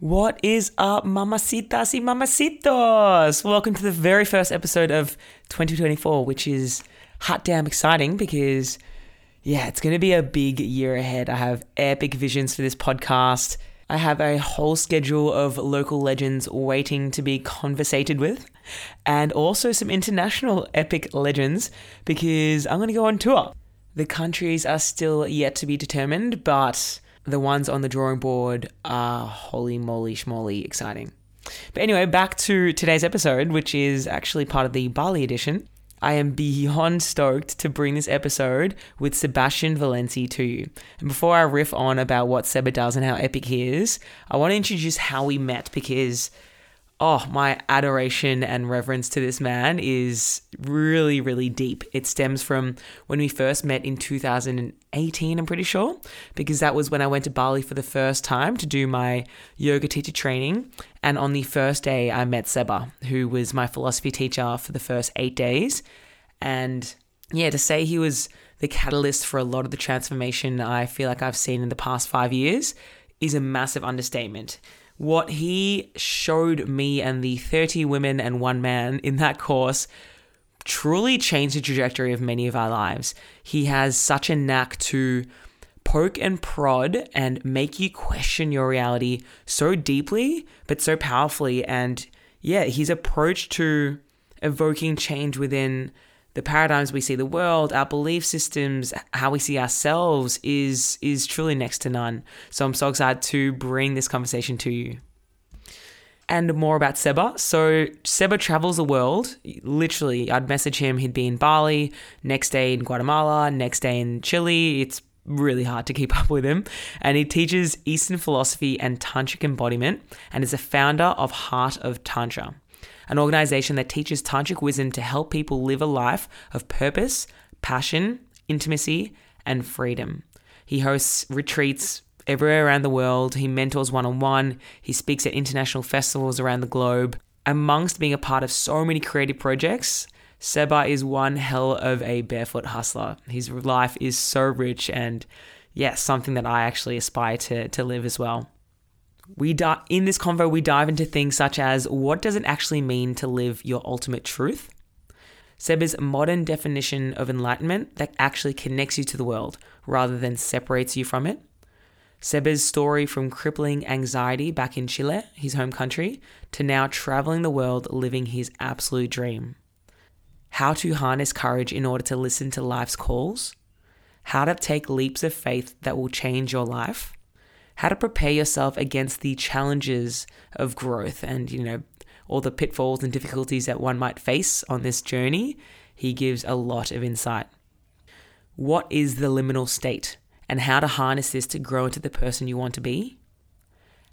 What is up, mamacitas y mamacitos? Welcome to the very first episode of 2024, which is hot damn exciting because, yeah, it's going to be a big year ahead. I have epic visions for this podcast. I have a whole schedule of local legends waiting to be conversated with and also some international epic legends because I'm going to go on tour. The countries are still yet to be determined, but the ones on the drawing board are holy moly schmoly exciting. But anyway, back to today's episode, which is actually part of the Bali edition. I am beyond stoked to bring this episode with Sebastian Valensi to you. And before I riff on about what Seba does and how epic he is, I want to introduce how we met because, oh, my adoration and reverence to this man is really, really deep. It stems from when we first met in 2018, I'm pretty sure, because that was when I went to Bali for the first time to do my yoga teacher training. And on the first day I met Seba, who was my philosophy teacher for the first 8 days. And yeah, to say he was the catalyst for a lot of the transformation I feel like I've seen in the past 5 years is a massive understatement. What he showed me and the 30 women and one man in that course truly changed the trajectory of many of our lives. He has such a knack to poke and prod and make you question your reality so deeply, but so powerfully. And yeah, his approach to evoking change within the paradigms we see the world, our belief systems, how we see ourselves is truly next to none. So I'm so excited to bring this conversation to you. And more about Seba. So Seba travels the world. Literally, I'd message him. He'd be in Bali, next day in Guatemala, next day in Chile. It's really hard to keep up with him. And he teaches Eastern philosophy and tantric embodiment and is a founder of Heart of Tantra, an organization that teaches tantric wisdom to help people live a life of purpose, passion, intimacy, and freedom. He hosts retreats everywhere around the world. He mentors one-on-one. He speaks at international festivals around the globe. Amongst being a part of so many creative projects, Seba is one hell of a barefoot hustler. His life is so rich and, yeah, something that I actually aspire to live as well. In this convo, we dive into things such as what does it actually mean to live your ultimate truth? Seba's modern definition of enlightenment that actually connects you to the world rather than separates you from it. Seba's story from crippling anxiety back in Chile, his home country, to now traveling the world living his absolute dream. How to harness courage in order to listen to life's calls. How to take leaps of faith that will change your life. How to prepare yourself against the challenges of growth and, you know, all the pitfalls and difficulties that one might face on this journey. He gives a lot of insight. What is the liminal state and how to harness this to grow into the person you want to be?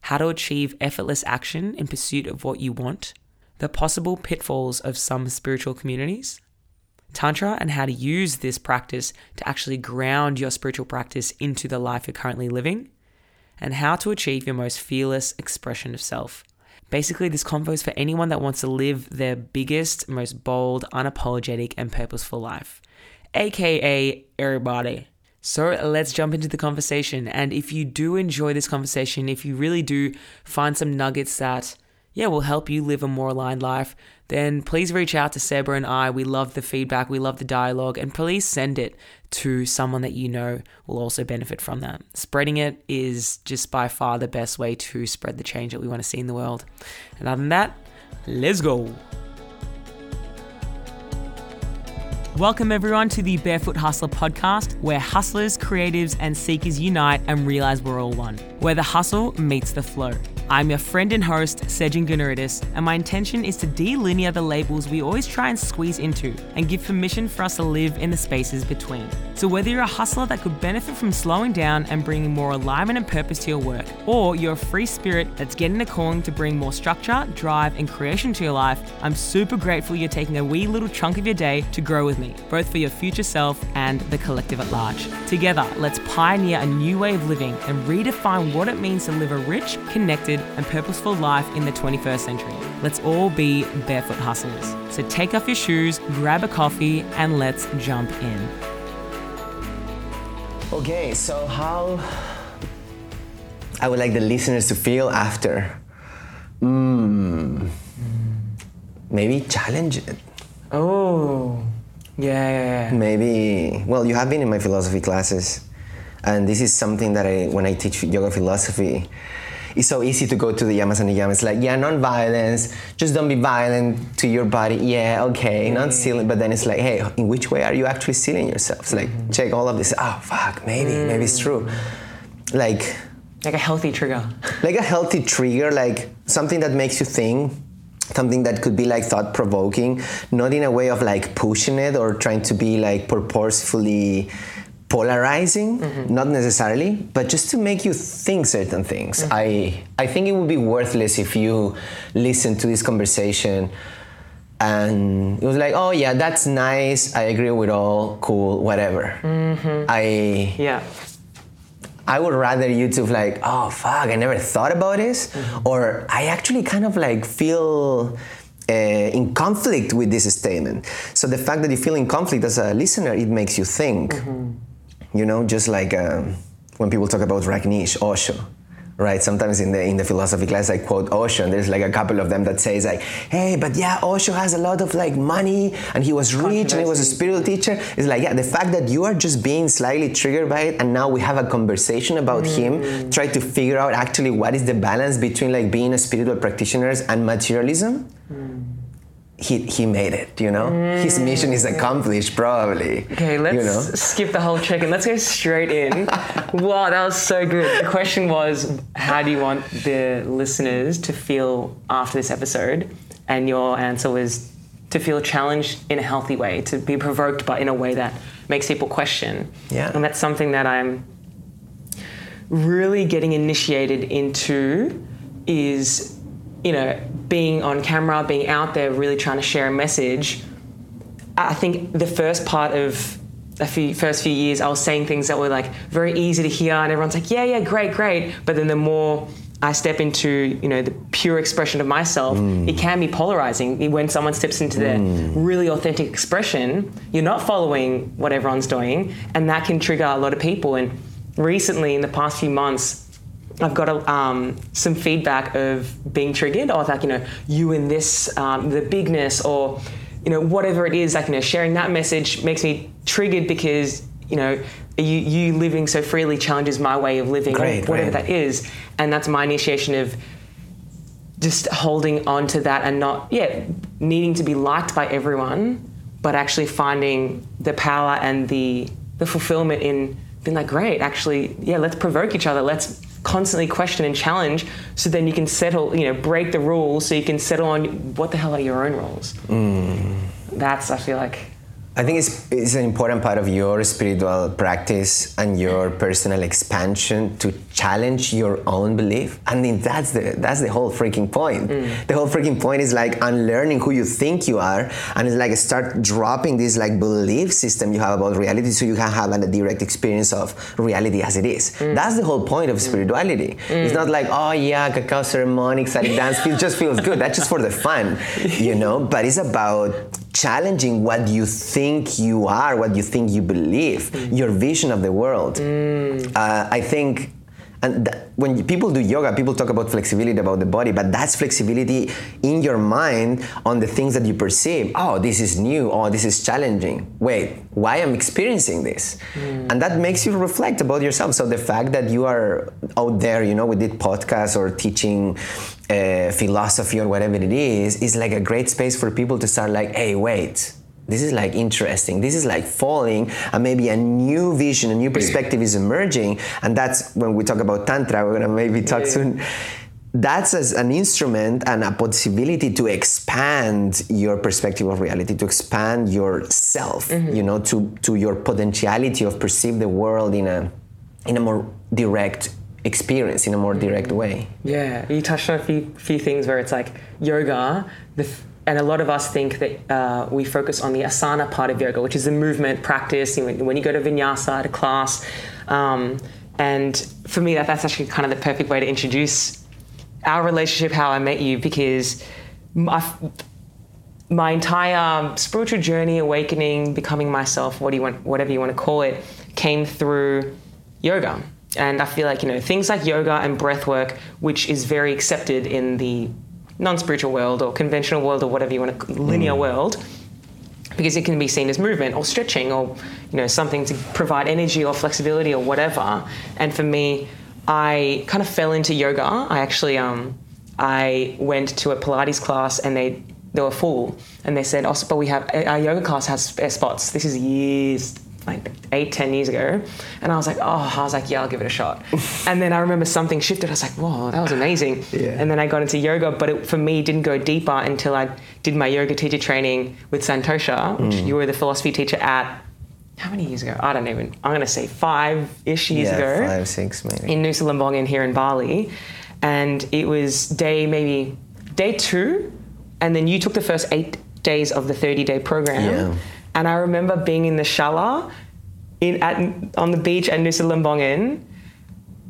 How to achieve effortless action in pursuit of what you want? The possible pitfalls of some spiritual communities? Tantra and how to use this practice to actually ground your spiritual practice into the life you're currently living? And how to achieve your most fearless expression of self. Basically, this convo is for anyone that wants to live their biggest, most bold, unapologetic, and purposeful life, aka everybody. So let's jump into the conversation. And if you do enjoy this conversation, if you really do find some nuggets that, yeah, will help you live a more aligned life, then please reach out to Seba and I. We love the feedback, we love the dialogue, and please send it to someone that you know will also benefit from that. Spreading it is just by far the best way to spread the change that we want to see in the world. And other than that, let's go. Welcome everyone to the Barefoot Hustler podcast, where hustlers, creatives, and seekers unite and realize we're all one, where the hustle meets the flow. I'm your friend and host, Sejin Gunnaridis, and my intention is to delineate the labels we always try and squeeze into and give permission for us to live in the spaces between. So whether you're a hustler that could benefit from slowing down and bringing more alignment and purpose to your work, or you're a free spirit that's getting a calling to bring more structure, drive, and creation to your life, I'm super grateful you're taking a wee little chunk of your day to grow with me, both for your future self and the collective at large. Together, let's pioneer a new way of living and redefine what it means to live a rich, connected, and purposeful life in the 21st century. Let's all be barefoot hustlers. So take off your shoes, grab a coffee, and let's jump in. Okay, so how I would like the listeners to feel after? Maybe challenge it. Oh, yeah. Maybe, well, you have been in my philosophy classes, and this is something that when I teach yoga philosophy, it's so easy to go to the yamas and the yamas. Like, yeah, non-violence, just don't be violent to your body. Yeah, okay, not stealing. But then it's like, hey, in which way are you actually stealing yourself? It's like, check all of this. Oh, fuck, maybe it's true. Like a healthy trigger. Like something that makes you think, something that could be like thought-provoking, not in a way of like pushing it or trying to be like purposefully polarizing, not necessarily, but just to make you think certain things. I think it would be worthless if you listened to this conversation and it was like, oh yeah, that's nice, I agree with all, cool, whatever. I would rather you to like, oh fuck, I never thought about this, or I actually kind of like feel in conflict with this statement. So the fact that you feel in conflict as a listener, it makes you think. You know, just like when people talk about Rajneesh, Osho, right? Sometimes in the philosophy class, I quote Osho, and there's like a couple of them that says like, hey, but yeah, Osho has a lot of like money, and he was rich, and he was a spiritual teacher. It's like, yeah, the fact that you are just being slightly triggered by it, and now we have a conversation about him, try to figure out actually what is the balance between like being a spiritual practitioner and materialism. He made it, you know? His mission is accomplished, probably. Okay, let's skip the whole check-in. Let's go straight in. Wow, that was so good. The question was, how do you want the listeners to feel after this episode? And your answer was to feel challenged in a healthy way, to be provoked, but in a way that makes people question. Yeah. And that's something that I'm really getting initiated into is, you know, being on camera, being out there, really trying to share a message. I think the first part of first few years, I was saying things that were like very easy to hear, and everyone's like, yeah, great. But then the more I step into, the pure expression of myself, it can be polarizing. When someone steps into their really authentic expression, you're not following what everyone's doing, and that can trigger a lot of people. And recently, in the past few months, I've got some feedback of being triggered, or like, you in this, the bigness, or, whatever it is, like, sharing that message makes me triggered because, you living so freely challenges my way of living, or whatever that is. And that's my initiation of just holding on to that and not, needing to be liked by everyone, but actually finding the power and the fulfillment in being like, great, actually, yeah, let's provoke each other. Let's constantly question and challenge, so then you can settle, break the rules so you can settle on what the hell are your own rules. That's, I feel like, I think it's an important part of your spiritual practice and your personal expansion to challenge your own belief. I mean, that's the whole freaking point. The whole freaking point is like unlearning who you think you are, and it's like start dropping this like belief system you have about reality, so you can have a direct experience of reality as it is. That's the whole point of spirituality. It's not like, oh yeah, cacao ceremony, exciting dance, it just feels good. That's just for the fun, But it's about challenging what you think you are, what you think you believe, your vision of the world. I think, and when people do yoga, people talk about flexibility about the body, but that's flexibility in your mind on the things that you perceive. Oh, this is new. Oh, this is challenging. Wait, why am I experiencing this? And that makes you reflect about yourself. So the fact that you are out there, we did podcasts or teaching philosophy or whatever it is like a great space for people to start like, hey, wait, this is like interesting. This is like falling, and maybe a new vision, a new perspective is emerging. And that's when we talk about Tantra, we're gonna maybe talk soon. That's as an instrument and a possibility to expand your perspective of reality, to expand yourself, to your potentiality of perceive the world in a more direct experience, in a more direct way. Yeah, you touched on a few things where it's like yoga, and a lot of us think that we focus on the asana part of yoga, which is the movement practice, when you go to vinyasa, to class. And for me, that's actually kind of the perfect way to introduce our relationship, how I met you, because my entire spiritual journey, awakening, becoming myself, whatever you want to call it, came through yoga. And I feel like, you know, things like yoga and breath work, which is very accepted in the non-spiritual world or conventional world or whatever you want to, linear world, because it can be seen as movement or stretching or, you know, something to provide energy or flexibility or whatever. And for me, I kind of fell into yoga. I actually, I went to a Pilates class and they were full and they said, oh, but we have, our yoga class has spare spots. This is years, like 8-10 years ago. And I was like, yeah, I'll give it a shot. And then I remember something shifted. I was like, wow, that was amazing. Yeah. And then I got into yoga, but it, for me, didn't go deeper until I did my yoga teacher training with Santosha, which you were the philosophy teacher at, how many years ago? I don't even, I'm going to say 5-ish years ago. 5-6 maybe. In Nusa Lembongan here in Bali. And it was day 2. And then you took the first 8 days of the 30-day program. Yeah. And I remember being in the shala on the beach at Nusa Lembongan,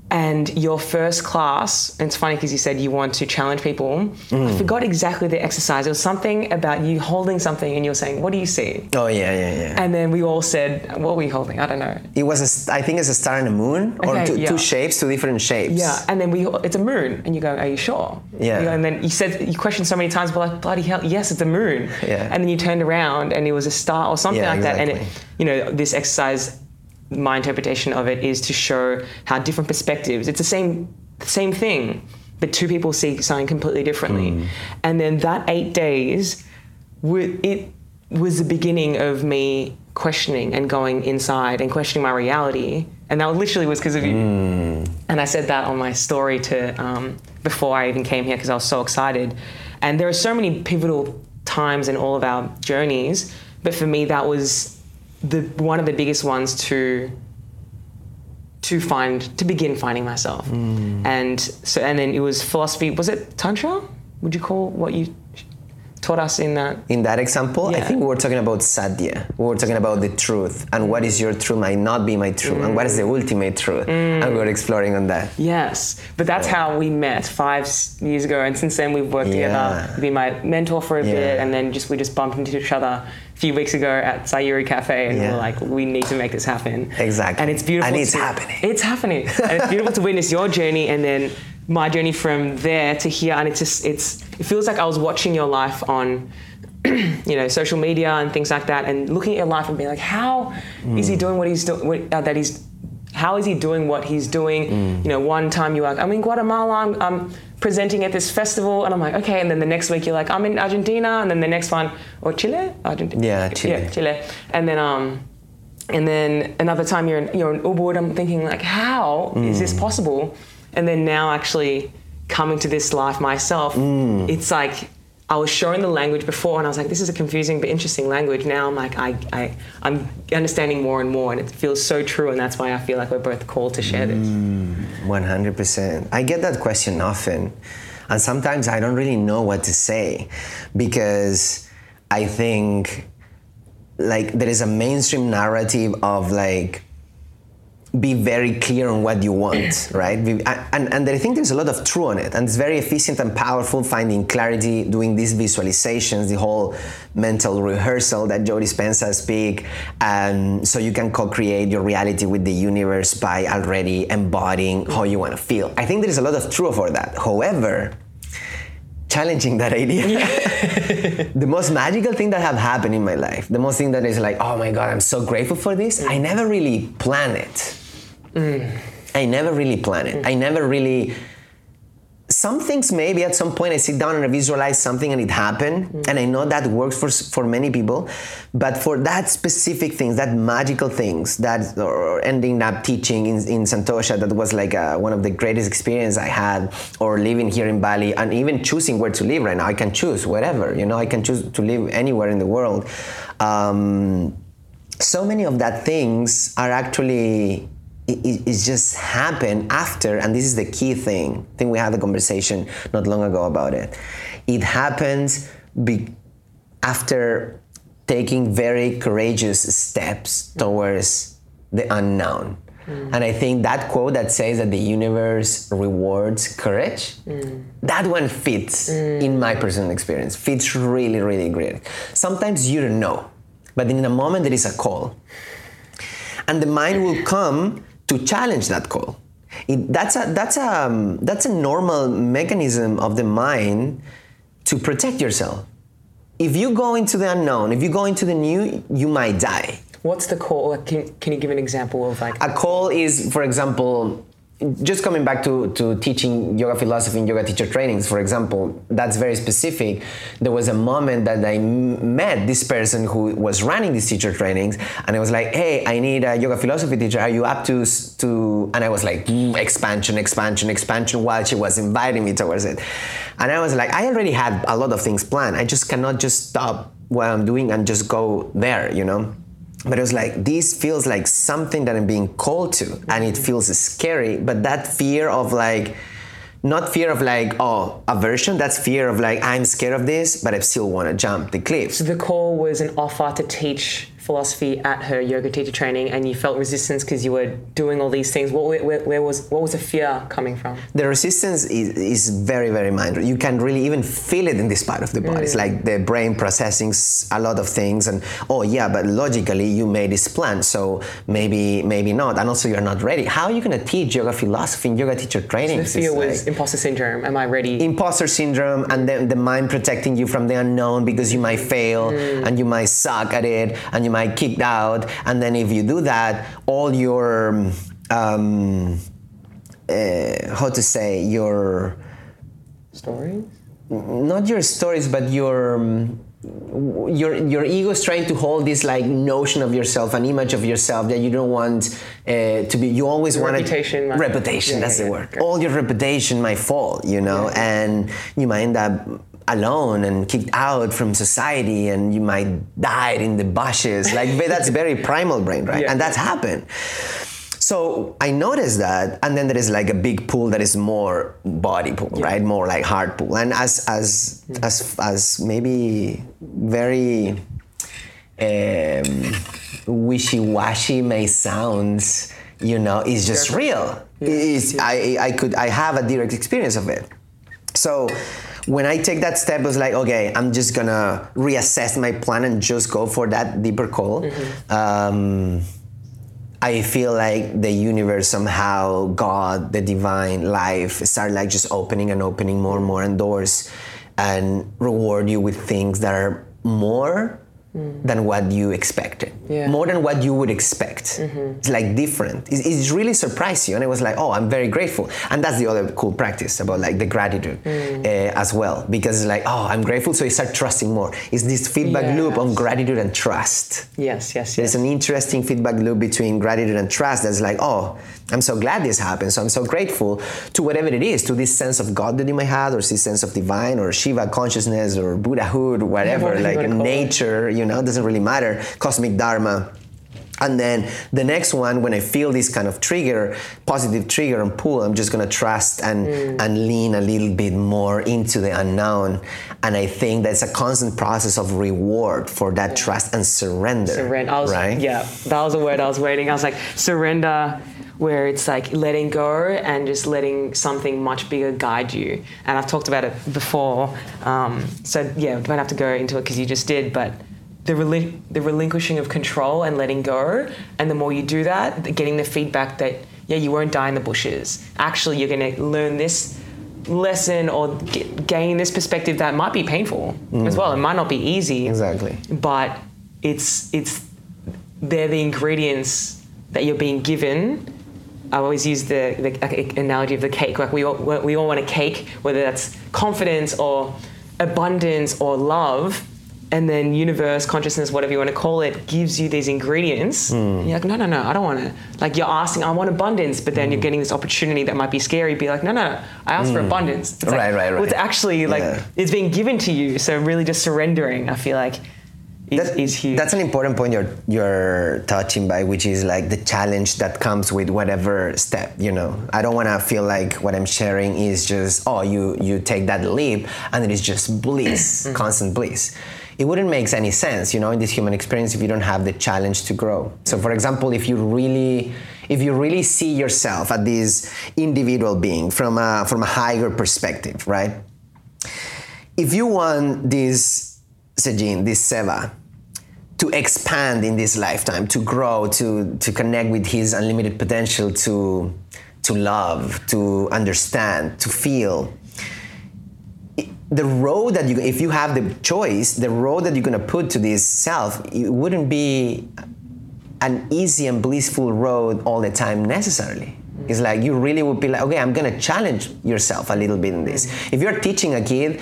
and your first class, and it's funny because you said you want to challenge people. I forgot exactly the exercise. It was something about you holding something and you're saying, what do you see? Oh, yeah. And then we all said, what were you holding? I don't know. It was, I think it's a star and a moon, or two different shapes. Yeah, and then it's a moon. And you go, are you sure? Yeah. And then you said, you questioned so many times, but like, bloody hell, yes, it's a moon. Yeah. And then you turned around and it was a star or something like that. And it, you know, this exercise, my interpretation of it is to show how different perspectives, it's the same thing, but two people see something completely differently. And then that 8 days, it was the beginning of me questioning and going inside and questioning my reality. And that literally was because of you. And I said that on my story to before I even came here because I was so excited. And there are so many pivotal times in all of our journeys, but for me that was one of the biggest ones to begin finding myself. And then it was philosophy. Was it Tantra? Would you call what you taught us in that example? Yeah. I think we were talking about sadhya. We were talking about the truth and what is your truth might not be my truth, and what is the ultimate truth. And we were exploring on that. Yes, but that's how we met 5 years ago, and since then we've worked together. You've been my mentor for a bit, and then we just bumped into each other a few weeks ago at Sayuri Cafe, and we're like, we need to make this happen. Exactly. And it's beautiful. And it's happening. And it's beautiful to witness your journey, and then my journey from there to here. And it's just, it feels like I was watching your life on, you know, social media and things like that, and looking at your life and being like, how is he doing what he's doing? How is he doing what he's doing? You know, one time you're like, I'm in Guatemala, I'm presenting at this festival, and I'm like, okay. And then the next week you're like, I'm in Argentina, and then the next one, or Chile, Argentina. Yeah, Chile. Yeah, Chile. And then, another time you're in Ubud. I'm thinking like, how is this possible? And then now actually coming to this life myself, it's like I was showing the language before and I was like, this is a confusing but interesting language. Now I'm like, I'm understanding more and more, and it feels so true, and that's why I feel like we're both called to share this. 100%. I get that question often, and sometimes I don't really know what to say, because I think like there is a mainstream narrative of like, be very clear on what you want, right? And I think there's a lot of truth on it, and it's very efficient and powerful, finding clarity, doing these visualizations, the whole mental rehearsal that Joe Dispenza speaks, so you can co-create your reality with the universe by already embodying how you want to feel. I think there's a lot of truth for that. However, challenging that idea. The most magical thing that have happened in my life, the most thing that is like, oh my God, I'm so grateful for this. I never really planned it. I never really, some things maybe at some point I sit down and I visualize something and it happened. And I know that works for many people, but for that specific things, that magical things that or ending up teaching in Santosha, that was like one of the greatest experience I had, or living here in Bali and even choosing where to live right now. I can choose wherever, you know, I can choose to live anywhere in the world. So many of that things are actually, it just happened after, and this is the key thing. I think we had a conversation not long ago about it. It happens after taking very courageous steps towards the unknown. And I think that quote that says that the universe rewards courage, that one fits in my personal experience, fits really, really great. Sometimes you don't know, but in a moment there is a call. And the mind will come to challenge that call. That's a normal mechanism of the mind to protect yourself. If you go into the unknown, if you go into the new, you might die. What's the call? Can you give an example of like... A call is, for example, just coming back to teaching yoga philosophy and yoga teacher trainings, for example, that's very specific. There was a moment that I met this person who was running these teacher trainings, and I was like, hey, I need a yoga philosophy teacher. Are you up to... And I was like, expansion, while she was inviting me towards it. And I was like, I already had a lot of things planned. I just cannot just stop what I'm doing and just go there, you know? But it was like, this feels like something that I'm being called to, and it feels scary. But that fear of like, not fear of like, oh, aversion, that's fear of like, I'm scared of this, but I still want to jump the cliff. So the call was an offer to teach philosophy at her yoga teacher training, and you felt resistance because you were doing all these things. What was the fear coming from? The resistance is very, very minor. You can really even feel it in this part of the body. It's like the brain processing a lot of things, and oh yeah, but logically you made this plan, so maybe not, and also you're not ready. How are you going to teach yoga philosophy in yoga teacher training? So the fear was like, imposter syndrome. Am I ready? Imposter syndrome, and then the mind protecting you from the unknown because you might fail and you might suck at it and you might kicked out, and then if you do that, all your your stories, not your stories, but your ego is trying to hold this like notion of yourself, an image of yourself that you don't want to be. You always want reputation. Yeah, that's the word. Okay. All your reputation might fall, you know, and you might end up alone and kicked out from society, and you might die in the bushes. Like that's very primal brain, right? Yeah. And that's happened. So I noticed that, and then there is like a big pool that is more body pool, right? More like heart pool, and as maybe very wishy-washy may sound, you know, it's just real. Yeah. I have a direct experience of it. So when I take that step, it was like, okay, I'm just gonna reassess my plan and just go for that deeper call. Mm-hmm. I feel like the universe somehow, God, the divine, life, start like just opening and opening more and more and doors, and reward you with things that are more than what you expected, more than what you would expect. Mm-hmm. It's like different. It really surprised you, and it was like, oh, I'm very grateful. And that's the other cool practice about like the gratitude as well, because it's like, oh, I'm grateful, so you start trusting more. It's this feedback loop on gratitude and trust. Yes. There's an interesting feedback loop between gratitude and trust that's like, oh, I'm so glad this happened, so I'm so grateful to whatever it is, to this sense of God that you might have, or this sense of divine, or Shiva consciousness, or Buddhahood, whatever, like nature, you know, it doesn't really matter, cosmic dharma. And then the next one, when I feel this kind of trigger, positive trigger and pull, I'm just going to trust and lean a little bit more into the unknown. And I think that's a constant process of reward for that trust and surrender. Right? Yeah, that was a word I was waiting. I was like, surrender, where it's like letting go and just letting something much bigger guide you. And I've talked about it before. We don't have to go into it because you just did, but the relinquishing of control and letting go, and the more you do that, getting the feedback that, you won't die in the bushes. Actually, you're going to learn this lesson or gain this perspective that might be painful as well. It might not be easy. Exactly. But they're the ingredients that you're being given. I always use the analogy of the cake. Like we all want a cake, whether that's confidence or abundance or love. And then universe, consciousness, whatever you want to call it, gives you these ingredients. And you're like, no, I don't want it. Like you're asking, I want abundance, but then you're getting this opportunity that might be scary. Be like, no, I asked for abundance. It's like, right. Well, it's actually like it's being given to you. So really just surrendering, I feel like, is huge. That's an important point you're touching by, which is like the challenge that comes with whatever step, you know. I don't want to feel like what I'm sharing is just, oh, you take that leap and it is just bliss, constant bliss. It wouldn't make any sense, you know, in this human experience if you don't have the challenge to grow. So, for example, if you really see yourself as this individual being from a higher perspective, right? If you want this Sejin, this Seva, to expand in this lifetime, to grow, to connect with his unlimited potential, to to love, to understand, to feel. The road that you, if you have the choice, the road that you're going to put to this self, it wouldn't be an easy and blissful road all the time necessarily. It's like you really would be like, okay, I'm going to challenge yourself a little bit in this. If you're teaching a kid,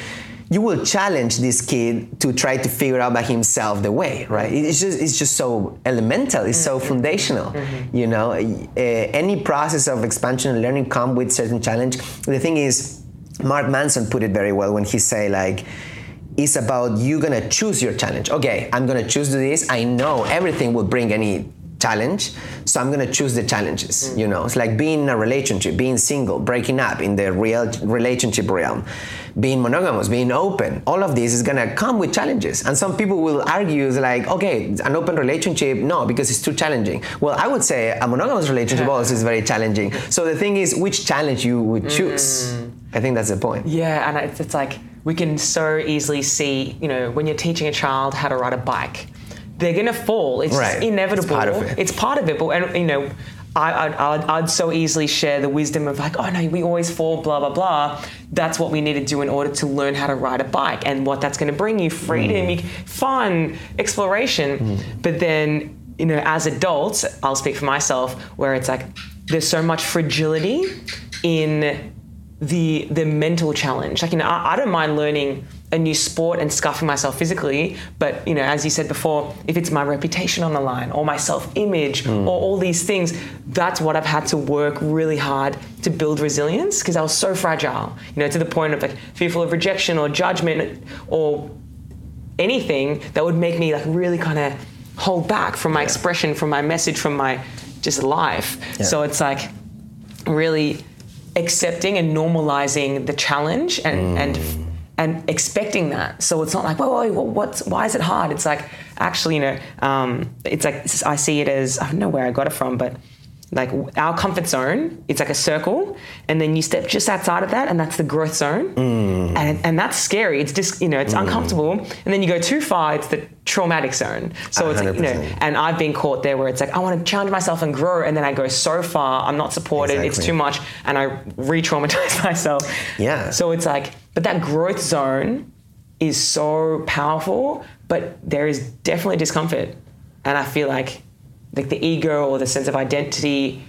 you will challenge this kid to try to figure out by himself the way, right? It's just so elemental. It's so foundational, you know? Any process of expansion and learning come with certain challenge. The thing is, Mark Manson put it very well when he say like, it's about you gonna choose your challenge. Okay, I'm gonna choose this. I know everything will bring any challenge, so I'm gonna choose the challenges, you know? It's like being in a relationship, being single, breaking up in the real relationship realm, being monogamous, being open. All of this is gonna come with challenges. And some people will argue, it's like, okay, an open relationship, no, because it's too challenging. Well, I would say a monogamous relationship also is very challenging. So the thing is, which challenge you would choose? I think that's the point. Yeah, and it's like, we can so easily see, you know, when you're teaching a child how to ride a bike, they're going to fall. It's right. Inevitable. It's part of it. But, you know, I'd so easily share the wisdom of like, oh no, we always fall, blah, blah, blah. That's what we need to do in order to learn how to ride a bike and what that's going to bring you, freedom, fun, exploration. But then, you know, as adults, I'll speak for myself, where it's like, there's so much fragility in the mental challenge. Like, you know, I don't mind learning a new sport and scuffing myself physically, but, you know, as you said before, if it's my reputation on the line or my self-image or all these things, that's what I've had to work really hard to build resilience, because I was so fragile, you know, to the point of like fearful of rejection or judgment or anything that would make me like really kind of hold back from my expression, from my message, from my just life. Yeah. So it's like really accepting and normalizing the challenge and expecting that. So it's not like, whoa, why is it hard? It's like, actually, you know, it's like, I see it as, I don't know where I got it from, but like our comfort zone, it's like a circle, and then you step just outside of that, and that's the growth zone. And that's scary. It's just, you know, it's uncomfortable. And then you go too far, it's the traumatic zone. So 100%. It's like, you know, and I've been caught there where it's like, I want to challenge myself and grow, and then I go so far, I'm not supported, it's too much, and I re-traumatize myself. Yeah. So it's like, but that growth zone is so powerful, but there is definitely discomfort. And I feel like the ego or the sense of identity,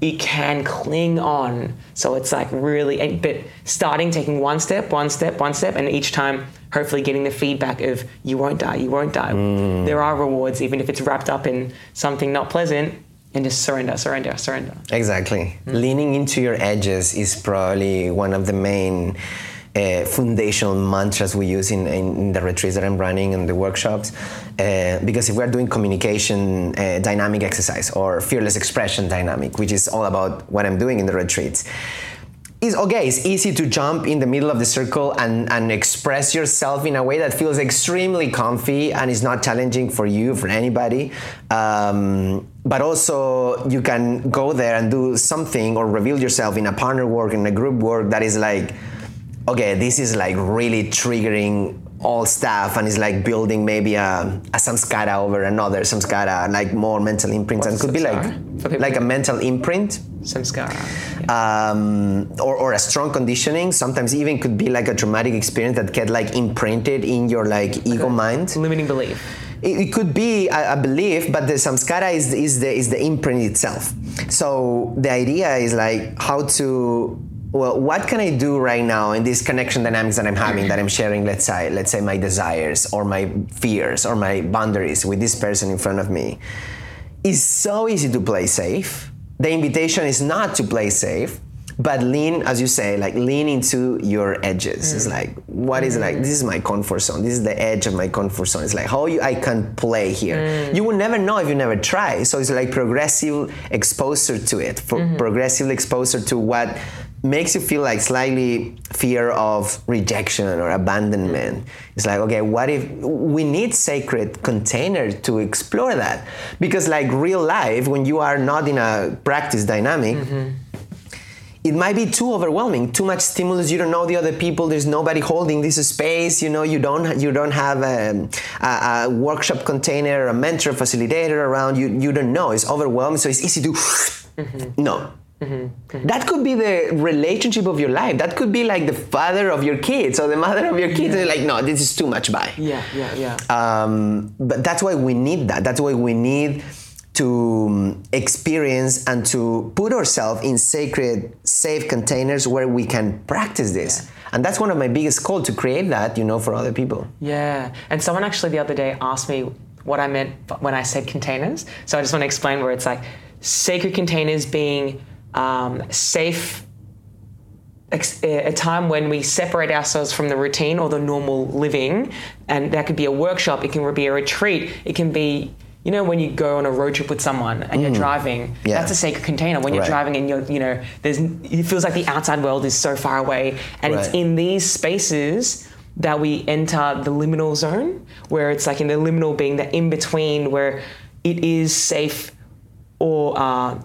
it can cling on. So it's like really, but starting taking one step, and each time hopefully getting the feedback of you won't die. There are rewards, even if it's wrapped up in something not pleasant, and just surrender. Exactly. Leaning into your edges is probably one of the main foundational mantras we use in the retreats that I'm running and the workshops, because if we're doing communication dynamic exercise or fearless expression dynamic, which is all about what I'm doing in the retreats, is okay, it's easy to jump in the middle of the circle and express yourself in a way that feels extremely comfy and is not challenging for you, for anybody. But also you can go there and do something or reveal yourself in a partner work, in a group work that is like, okay, this is like really triggering all stuff, and it's like building maybe a samskara over another samskara, like more mental imprints. What's and could samskara? Be like a mental imprint. Samskara. Yeah. Or a strong conditioning. Sometimes even could be like a traumatic experience that get like imprinted in your like ego mind. Limiting belief. It could be a belief, but the samskara is the imprint itself. So the idea is like how to, well, what can I do right now in these connection dynamics that I'm having, that I'm sharing, let's say my desires or my fears or my boundaries with this person in front of me? It's so easy to play safe. The invitation is not to play safe, but lean, as you say, like lean into your edges. It's like, what is like, this is my comfort zone. This is the edge of my comfort zone. It's like I can play here. You will never know if you never try. So it's like progressive exposure to it, progressive exposure to what makes you feel like slightly fear of rejection or abandonment. It's like, okay, what if we need sacred container to explore that? Because like real life, when you are not in a practice dynamic, it might be too overwhelming, too much stimulus. You don't know the other people. There's nobody holding this space. You know, you don't have a workshop container, a mentor, facilitator around. You don't know. It's overwhelming, so it's easy to no. Mm-hmm. That could be the relationship of your life. That could be like the father of your kids or the mother of your kids. Yeah. Like, no, this is too much. Bye. Yeah. But that's why we need that. That's why we need to experience and to put ourselves in sacred, safe containers where we can practice this. Yeah. And that's one of my biggest calls, to create that, you know, for other people. Yeah. And someone actually the other day asked me what I meant when I said containers. So I just want to explain where it's like sacred containers being safe, a time when we separate ourselves from the routine or the normal living. And that could be a workshop. It can be a retreat. It can be, you know, when you go on a road trip with someone and you're driving, that's a sacred container. When you're driving and you're, you know, it feels like the outside world is so far away. And it's in these spaces that we enter the liminal zone, where it's like, in the liminal being the in-between, where it is safe, or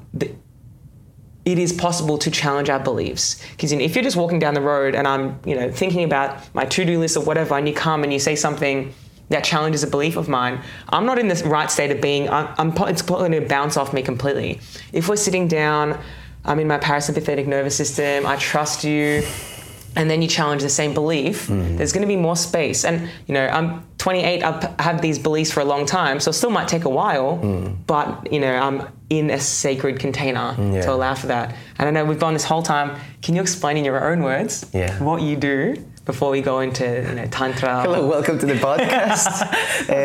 it is possible to challenge our beliefs. Because, you know, if you're just walking down the road and I'm, you know, thinking about my to-do list or whatever, and you come and you say something that challenges a belief of mine, I'm not in this right state of being. It's going to bounce off me completely. If we're sitting down, I'm in my parasympathetic nervous system, I trust you, and then you challenge the same belief, there's going to be more space. And, you know, I'm 28, I've had these beliefs for a long time, so it still might take a while, but, you know, I'm in a sacred container to allow for that. And I know we've gone this whole time. Can you explain in your own words what you do before we go into, you know, Tantra? Hello, welcome to the podcast.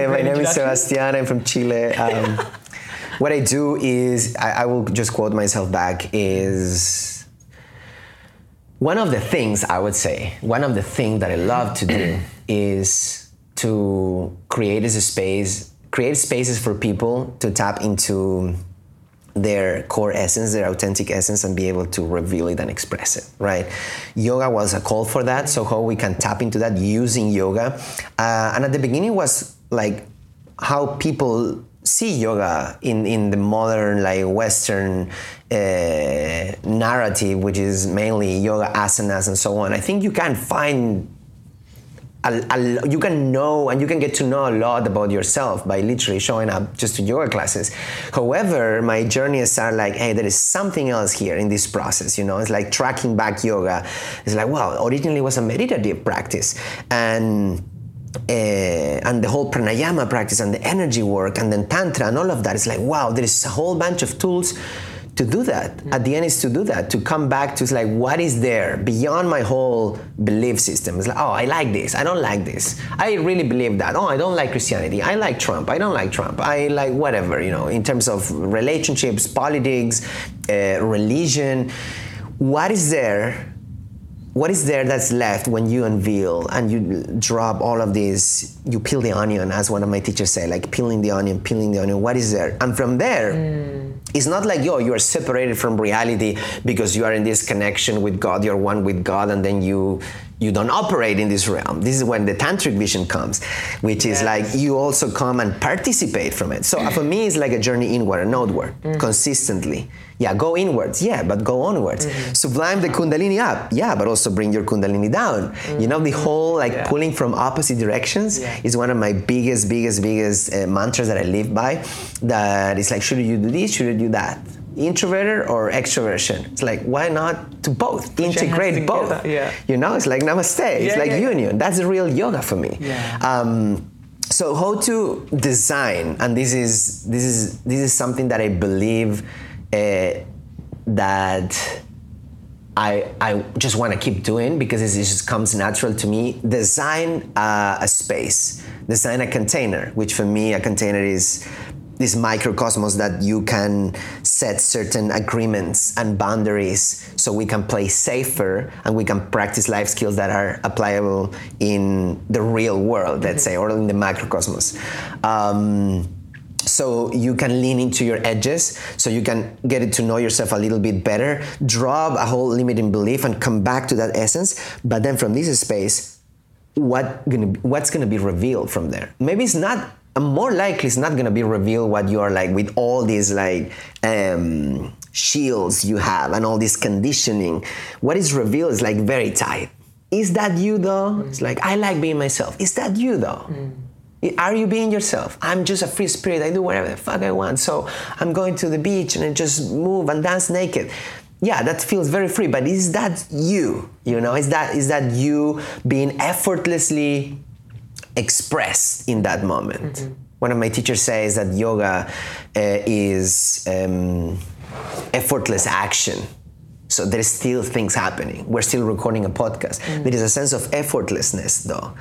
My name is Sebastian, I'm from Chile. What I do is, I will just quote myself back, is... one of the things I would say, one of the things that I love to do is to create a space, create spaces for people to tap into their core essence, their authentic essence, and be able to reveal it and express it, right? Yoga was a call for that, so how we can tap into that using yoga. And at the beginning was like how people see yoga in the modern, like, Western narrative, which is mainly yoga asanas and so on. I think you can find you can know, and you can get to know a lot about yourself by literally showing up just to yoga classes. However, my journey started like, hey, there is something else here in this process, you know? It's like tracking back yoga. It's like, wow, originally it was a meditative practice. And the whole pranayama practice and the energy work and then tantra and all of that, it's like, wow, there is a whole bunch of tools to do that. Mm-hmm. At the end is to do that, to come back to, it's like, what is there beyond my whole belief system? It's like, oh, I like this, I don't like this, I really believe that, oh, I don't like Christianity, I like Trump, I don't like Trump, I like whatever, you know, in terms of relationships, politics, religion. What is there that's left when you unveil and you drop all of this, you peel the onion, as one of my teachers say, like peeling the onion, what is there? And from there, it's not like, yo, you are separated from reality because you are in this connection with God, you're one with God, and then you don't operate in this realm. This is when the tantric vision comes, which is like, you also come and participate from it. So for me, it's like a journey inward and outward, consistently. Yeah, go inwards, yeah, but go onwards. Mm-hmm. Sublime the Kundalini up, yeah, but also bring your Kundalini down. Mm-hmm. You know, the whole pulling from opposite directions is one of my biggest mantras that I live by. That is like, should you do this, should you do that? Introverted or extroversion? It's like, why not do both? Integrate both, you know? It's like namaste, it's like union. That's the real yoga for me. Yeah. So how to design, and this is something that I believe that I just want to keep doing, because it just comes natural to me. Design a space, design a container, which for me, a container is this microcosmos that you can set certain agreements and boundaries, so we can play safer and we can practice life skills that are applicable in the real world, let's say, or in the microcosmos. So you can lean into your edges, so you can get to know yourself a little bit better, drop a whole limiting belief and come back to that essence. But then from this space, what's going to be revealed from there? Maybe it's not, more likely it's not going to be revealed what you are like with all these like shields you have and all this conditioning. What is revealed is like very tight. Is that you though? It's like, I like being myself. Is that you though? Are you being yourself? I'm just a free spirit. I do whatever the fuck I want. So I'm going to the beach and I just move and dance naked. yeah, that feels very free, but is that you? You know, is that you being effortlessly expressed in that moment? Mm-hmm. One of my teachers says that yoga is effortless action. So there's still things happening. We're still recording a podcast. Mm. There is a sense of effortlessness though,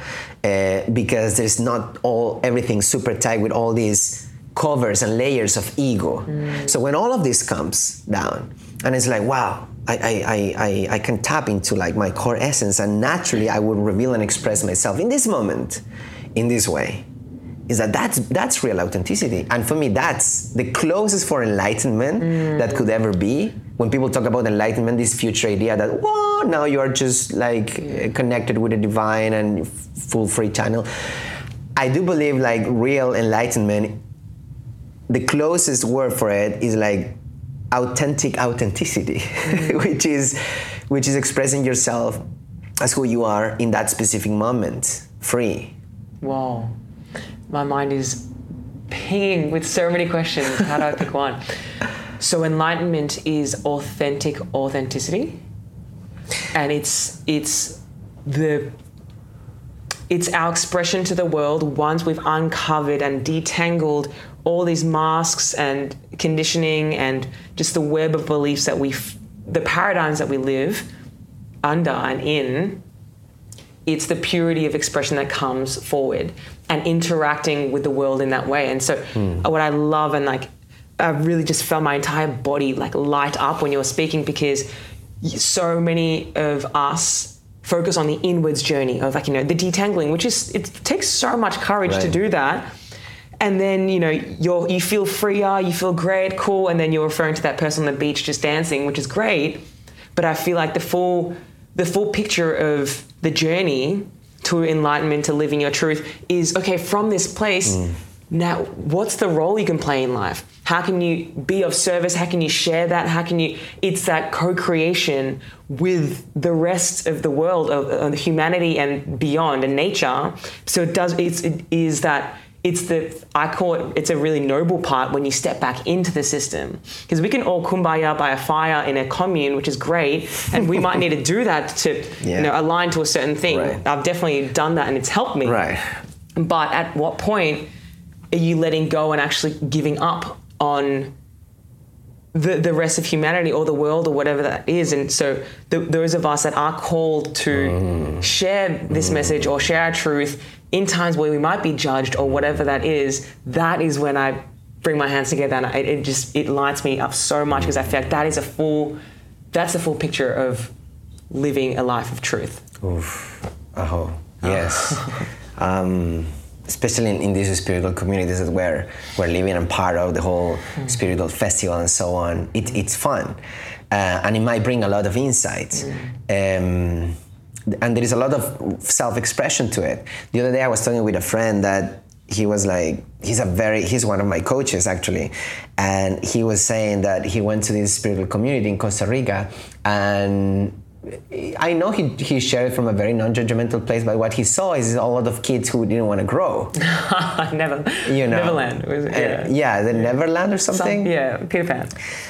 because there's not everything super tight with all these covers and layers of ego. Mm. So when all of this comes down and it's like, wow, I can tap into like my core essence, and naturally I will reveal and express myself in this moment, in this way. Is that's real authenticity. And for me, that's the closest for enlightenment that could ever be. When people talk about enlightenment, this future idea that, whoa, now you are just like connected with the divine and full free channel. I do believe like real enlightenment, the closest word for it is like authenticity, which is expressing yourself as who you are in that specific moment, free. Wow. My mind is pinging with so many questions. How do I pick one? So enlightenment is authentic authenticity, and it's our expression to the world once we've uncovered and detangled all these masks and conditioning and just the web of beliefs that the paradigms that we live under and in. It's the purity of expression that comes forward and interacting with the world in that way. And so what I love, and like, I really just felt my entire body like light up when you were speaking, because so many of us focus on the inwards journey of like, you know, the detangling, which is, it takes so much courage to do that. And then, you know, you feel freer, you feel great, cool. And then you're referring to that person on the beach just dancing, which is great. But I feel like the full picture of the journey to enlightenment, to living your truth is, okay, from this place, now what's the role you can play in life? How can you be of service? How can you share that? How can you, it's that co-creation with the rest of the world, of humanity and beyond, and nature. So I call it, it's a really noble part when you step back into the system, because we can all kumbaya by a fire in a commune, which is great. And we might need to do that to align to a certain thing. Right. I've definitely done that and it's helped me. Right. But at what point are you letting go and actually giving up on the rest of humanity or the world or whatever that is? And so those of us that are called to share this message or share our truth in times where we might be judged or whatever that is when I bring my hands together, and it lights me up so much, because I feel like that's the full picture of living a life of truth. Oof. Oh, yes. Especially in these spiritual communities that we're living and part of the whole spiritual festival and so on. It's fun. And it might bring a lot of insights. And there is a lot of self-expression to it. The other day I was talking with a friend that he was like, he's one of my coaches actually. And he was saying that he went to this spiritual community in Costa Rica, and I know he shared from a very non-judgmental place, but what he saw is a lot of kids who didn't want to grow. Neverland. Neverland or something? Peter Pan.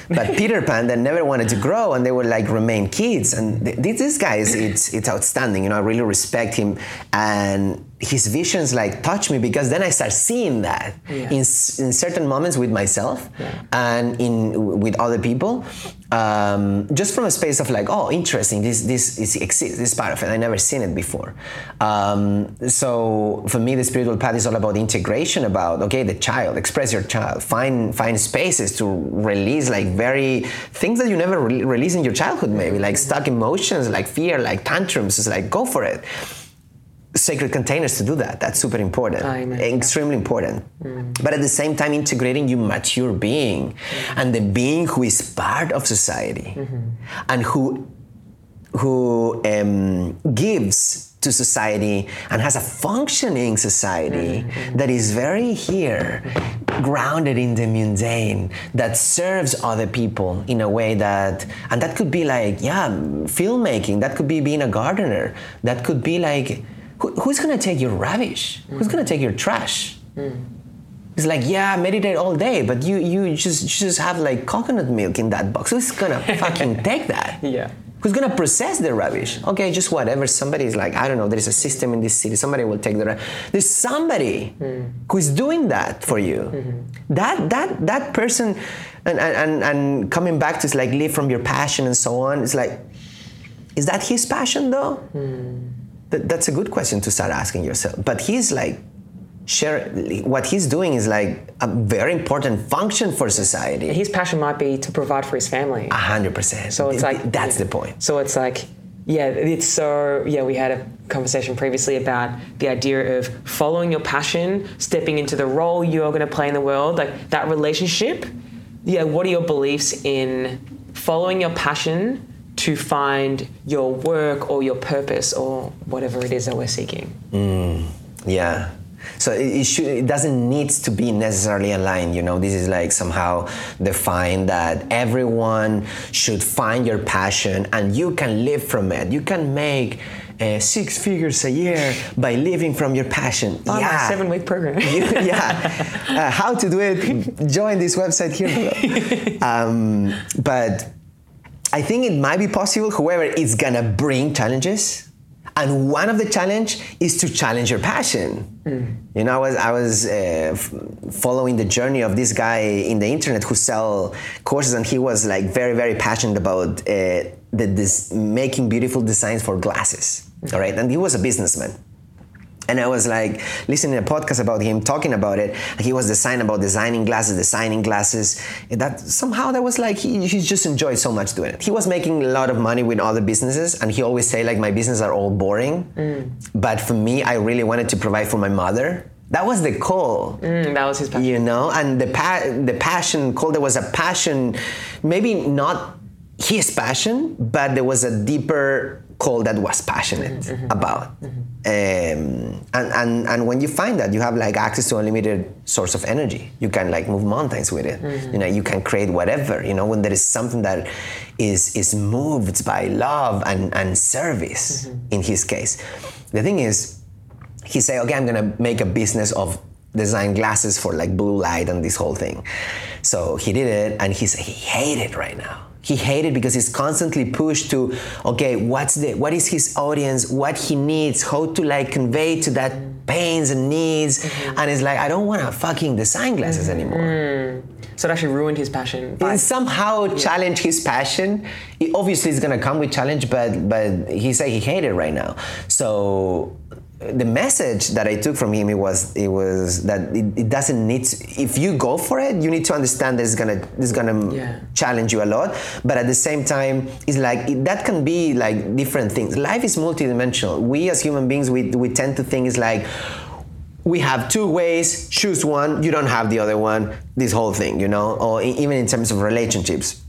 But Peter Pan, they never wanted to grow, and they would like remain kids. And this guy, it's outstanding. You know, I really respect him. And his visions like touch me, because then I start seeing that in certain moments with myself and with other people, just from a space of like, oh, interesting, this exists, this part of it, I never seen it before. So for me, the spiritual path is all about integration, about the child, express your child, find spaces to release like very things that you never release in your childhood, maybe like stuck emotions, like fear, like tantrums. It's like, go for it. Sacred containers to do that. That's super important, extremely important. But at the same time, integrating your mature being and the being who is part of society and who gives to society and has a functioning society that is very here, grounded in the mundane, that serves other people in a way that, and that could be like, filmmaking, that could be being a gardener, that could be like, who's going to take your rubbish? Who's going to take your trash? It's like, yeah, meditate all day, but you just have like coconut milk in that box. Who's gonna fucking take that? Yeah. Who's gonna process the rubbish? Okay, just whatever. Somebody's like, I don't know, there's a system in this city. Somebody will take the rubbish. There's somebody who's doing that for you. Mm-hmm. That person, and coming back to it's like live from your passion and so on. It's like, is that his passion though? Mm. That's a good question to start asking yourself. But he's like, what he's doing is like a very important function for society. His passion might be to provide for his family. 100%. So it's like that's the point. So it's like, we had a conversation previously about the idea of following your passion, stepping into the role you're going to play in the world, like that relationship. Yeah, what are your beliefs in following your passion to find your work or your purpose or whatever it is that we're seeking? Yeah. So it doesn't need to be necessarily aligned, you know. This is like somehow defined that everyone should find your passion and you can live from it. You can make 6 figures a year by living from your passion. On my 7-week program. Yeah. How to do it, join this website here below. But I think it might be possible, however, it's going to bring challenges. And one of the challenge is to challenge your passion. Mm. You know, I was following the journey of this guy in the internet who sell courses, and he was like very, very passionate about making beautiful designs for glasses. Mm-hmm. All right, and he was a businessman. And I was like listening to a podcast about him talking about it. And he was designing glasses. And that somehow that was like he just enjoyed so much doing it. He was making a lot of money with other businesses, and he always say like my businesses are all boring. Mm. But for me, I really wanted to provide for my mother. That was the call. That was his passion. You know, and the passion call. There was a passion, maybe not his passion, but there was a deeper call that was passionate about. Mm-hmm. And when you find that, you have like access to unlimited source of energy. You can like move mountains with it. Mm-hmm. You know, you can create whatever, you know, when there is something that is moved by love and service in his case. The thing is, he say, okay, I'm gonna make a business of design glasses for like blue light and this whole thing. So he did it, and he said he hated it right now. He hated because he's constantly pushed to, okay, what is his audience, what he needs, how to like convey to that pains and needs, and it's like I don't want to fucking design glasses anymore. So it actually ruined his passion. It somehow challenged his passion. It obviously is gonna come with challenge, but he said he hated it right now. So the message that I took from him it was that it doesn't need to, if you go for it, you need to understand that it's gonna challenge you a lot, but at the same time it's like that can be like different things. Life is multidimensional. We as human beings we tend to think it's like we have 2 ways, choose one, you don't have the other one, this whole thing, you know, or even in terms of relationships.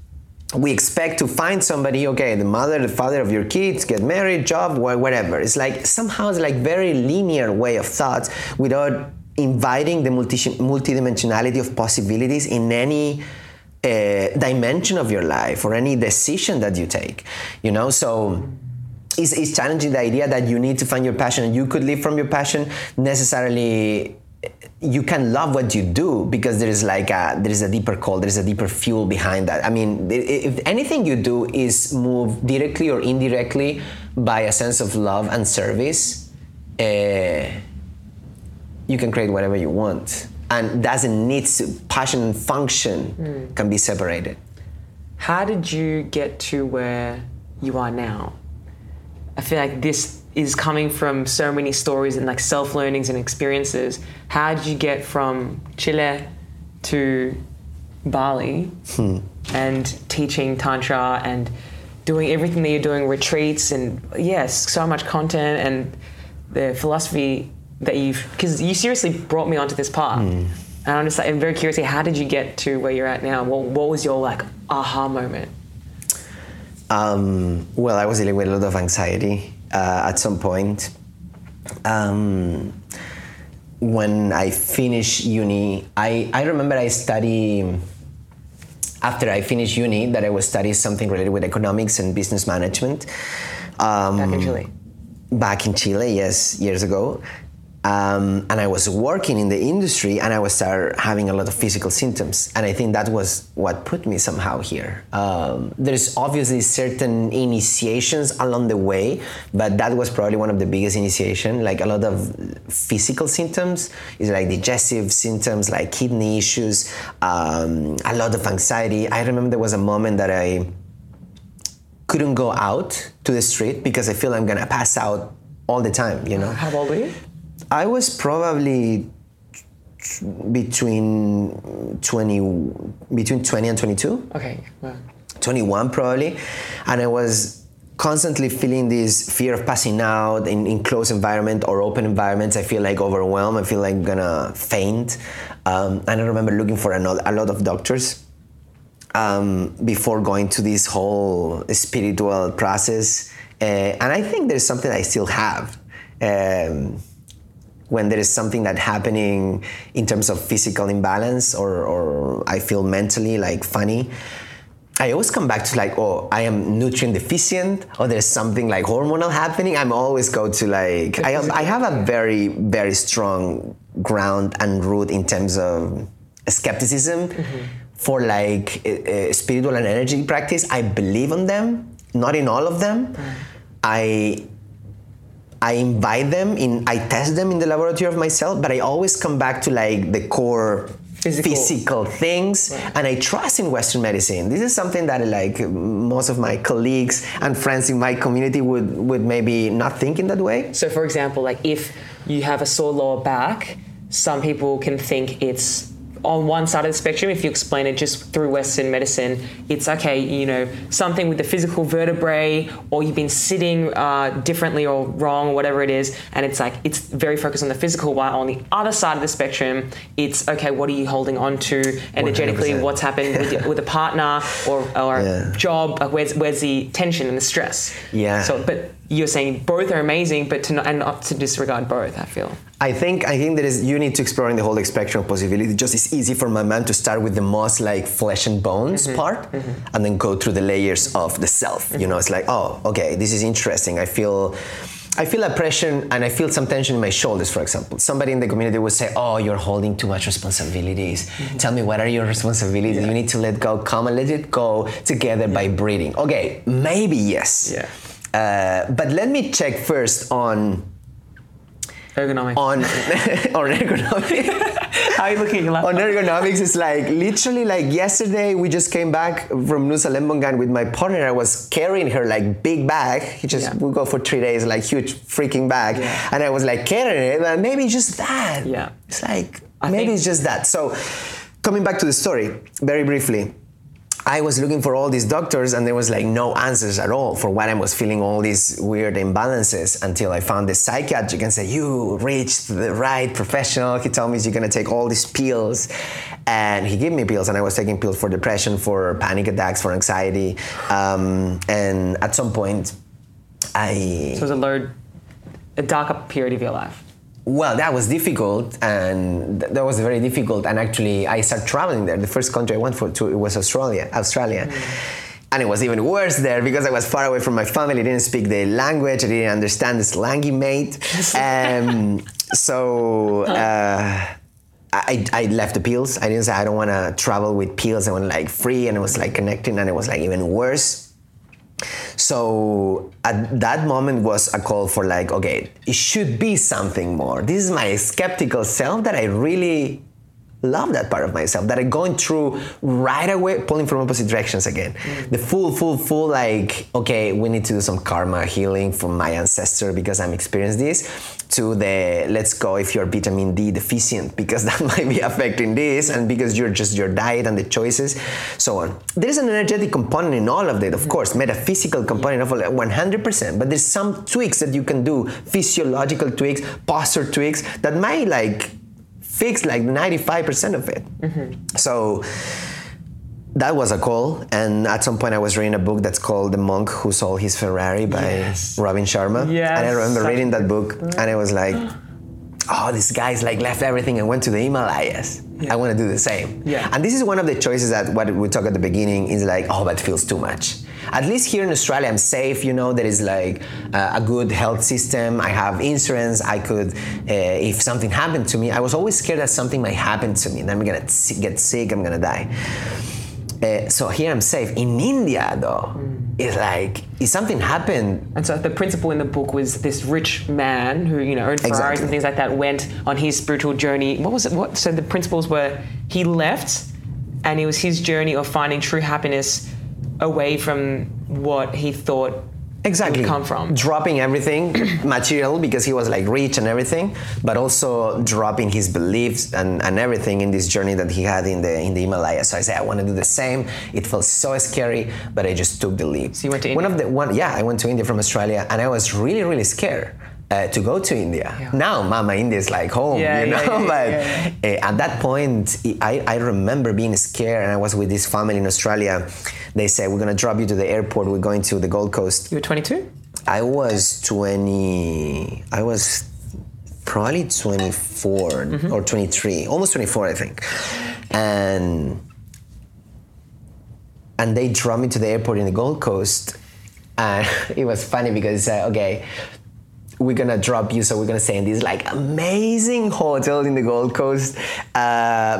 We expect to find somebody, okay, the mother, the father of your kids, get married, job, whatever. It's like somehow it's like very linear way of thoughts without inviting the multidimensionality of possibilities in any dimension of your life or any decision that you take, you know, so... It's challenging the idea that you need to find your passion and you could live from your passion. Necessarily, you can love what you do because there is like there is a deeper call, there is a deeper fuel behind that. I mean, if anything you do is moved directly or indirectly by a sense of love and service, you can create whatever you want, and doesn't need to, passion and function can be separated. How did you get to where you are now? I feel like this is coming from so many stories and like self-learnings and experiences. How did you get from Chile to Bali and teaching Tantra and doing everything that you're doing, retreats and so much content and the philosophy that you've, because you seriously brought me onto this path. And I'm just like, I'm very curious, how did you get to where you're at now? What was your like aha moment? Well, I was dealing with a lot of anxiety at some point. When I finished uni, I remember I studied, after I finished uni, that I was studying something related with economics and business management. Back in Chile? Back in Chile, yes, years ago. And I was working in the industry, and I was started having a lot of physical symptoms. And I think that was what put me somehow here. There's obviously certain initiations along the way, but that was probably one of the biggest initiations. Like a lot of physical symptoms is like digestive symptoms, like kidney issues, a lot of anxiety. I remember there was a moment that I couldn't go out to the street because I feel I'm gonna pass out all the time, you know? How old were you? I was probably between 20 and 22. Okay. Wow. 21 probably. And I was constantly feeling this fear of passing out in closed environment or open environments. I feel like overwhelmed. I feel like I'm gonna faint. And I remember looking for a lot of doctors before going to this whole spiritual process. And I think there's something I still have. When there is something that happening in terms of physical imbalance or I feel mentally like funny, I always come back to like, oh, I am nutrient deficient or there's something like hormonal happening. I'm always go to like, I have a very, very strong ground and root in terms of skepticism mm-hmm. for like spiritual and energy practice. I believe in them, not in all of them. Mm. I invite them in, I test them in the laboratory of myself, but I always come back to like the core physical things. Right. And I trust in Western medicine. This is something that like most of my colleagues and friends in my community would maybe not think in that way. So for example, like if you have a sore lower back, some people can think it's on one side of the spectrum. If you explain it just through Western medicine, it's okay, you know, something with the physical vertebrae or you've been sitting differently or wrong or whatever it is. And it's like, it's very focused on the physical, while on the other side of the spectrum, it's okay, what are you holding on to energetically? 100%. What's happened with a partner or yeah. a job? Like where's the tension and the stress? Yeah. So, but you're saying both are amazing, but not to disregard both, I feel. I think there is, you need to explore in the whole spectrum of possibility. Just it's easy for my mind to start with the most like flesh and bones mm-hmm. part mm-hmm. and then go through the layers of the self. Mm-hmm. You know, it's like, oh, okay, this is interesting. I feel oppression and I feel some tension in my shoulders, for example. Somebody in the community would say, oh, you're holding too much responsibilities. Mm-hmm. Tell me, what are your responsibilities? Yeah. You need to let go. Come and let it go together yeah. by breathing. Okay, maybe yes. Yeah. But let me check first on... ergonomics. On ergonomics. How are you looking? On ergonomics, it's like literally like yesterday we just came back from Nusa Lembongan with my partner. I was carrying her like big bag. He just would go for 3 days, like huge freaking bag. Yeah. And I was like carrying it. And maybe just that. Yeah. It's like, it's just that. So coming back to the story very briefly. I was looking for all these doctors and there was like no answers at all for what I was feeling, all these weird imbalances, until I found the psychiatric and said, you reached the right professional. He told me you're going to take all these pills, and he gave me pills, and I was taking pills for depression, for panic attacks, for anxiety. And at some point I... So it was a dark period of your life. Well, that was difficult, and that was very difficult. And actually, I started traveling there. The first country I went to was Australia. Mm-hmm. And it was even worse there because I was far away from my family. I didn't speak the language. I didn't understand the slang he made. I left the pills. I didn't say, I don't want to travel with pills. I want like free, and it was like connecting, and it was like even worse. So at that moment was a call for like, okay, it should be something more. This is my skeptical self that I really love, that part of myself that I'm going through right away, pulling from opposite directions again. Mm-hmm. The full like, okay, we need to do some karma healing from my ancestor because I'm experiencing this, to the let's go if you're vitamin D deficient because that might be affecting this, and because you're just your diet and the choices, so on. There's an energetic component in all of that, of mm-hmm. course, metaphysical component of all, 100%, but there's some tweaks that you can do, physiological tweaks, posture tweaks that might like fixed like 95% of it. Mm-hmm. So that was a call. And at some point I was reading a book that's called The Monk Who Sold His Ferrari by Robin Sharma. Yes. And I remember reading that book and I was like, oh, this guy's like left everything and went to the Himalayas. Yeah. I want to do the same. Yeah. And this is one of the choices that what we talked at the beginning is like, oh, that feels too much. at least here in Australia, I'm safe, you know, there is like a good health system, I have insurance, I could, if something happened to me, I was always scared that something might happen to me, then I'm gonna get sick, I'm gonna die. So here I'm safe. In India, though, it's like, if something happened... And so the principle in the book was this rich man who, you know, owned Ferraris and things like that, went on his spiritual journey. What was it? What? So the principles were, he left and it was his journey of finding true happiness away from what he thought it would come from. Dropping everything material, because he was like rich and everything, but also dropping his beliefs and everything in this journey that he had in the Himalayas. So I said, I want to do the same. It felt so scary, but I just took the leap. So you went to India? I went to India from Australia, and I was really, really scared to go to India. Yeah. Now, Mama India is like home, at that point, I remember being scared, and I was with this family in Australia. They said, we're going to drop you to the airport. We're going to the Gold Coast. You were 22? I was probably 24 or 23, almost 24, I think. And they dropped me to the airport in the Gold Coast. And it was funny because they said, okay, we're going to drop you. So we're going to stay in this like amazing hotel in the Gold Coast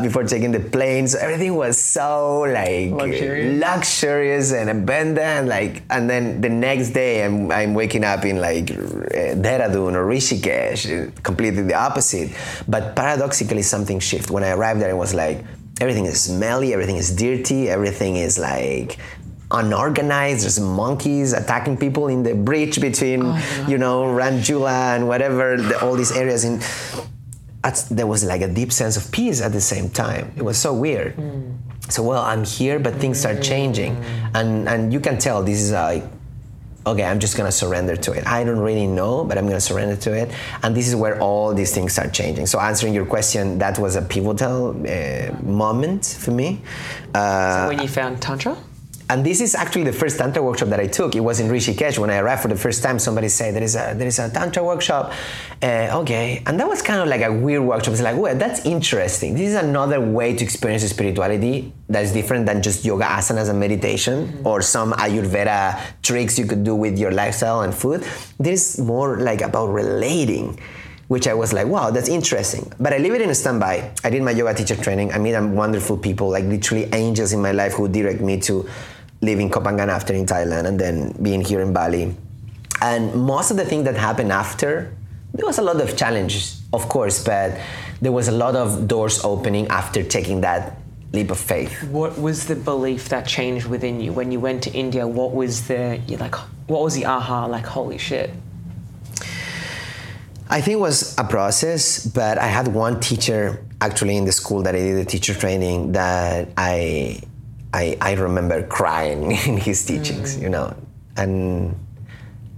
before taking the plane. So everything was so like luxurious and abundant. Like, and then the next day I'm waking up in like Deradun or Rishikesh, completely the opposite. But paradoxically, something shifted. When I arrived there, it was like, everything is smelly, everything is dirty, everything is like unorganized, there's monkeys attacking people in the bridge between, Ranjula and whatever, all these areas. There was like a deep sense of peace at the same time. It was so weird. So, well, I'm here, but things are changing. And you can tell this is like, okay, I'm just gonna surrender to it. I don't really know, but I'm gonna surrender to it. And this is where all these things start changing. So answering your question, that was a pivotal moment for me. So when you found Tantra? And this is actually the first Tantra workshop that I took. It was in Rishikesh. When I arrived for the first time, somebody said, there is a Tantra workshop. Okay. And that was kind of like a weird workshop. It's like, well, that's interesting. This is another way to experience spirituality that's different than just yoga asanas and meditation or some Ayurveda tricks you could do with your lifestyle and food. This is more like about relating, which I was like, wow, that's interesting. But I leave it in a standby. I did my yoga teacher training. I meet wonderful people, like literally angels in my life who direct me to living in Koh Phangan after in Thailand and then being here in Bali. And most of the things that happened after, there was a lot of challenges, of course, but there was a lot of doors opening after taking that leap of faith. What was the belief that changed within you? When you went to India, what was the aha, like, holy shit? I think it was a process, but I had one teacher actually in the school that I did the teacher training that I remember crying in his teachings, and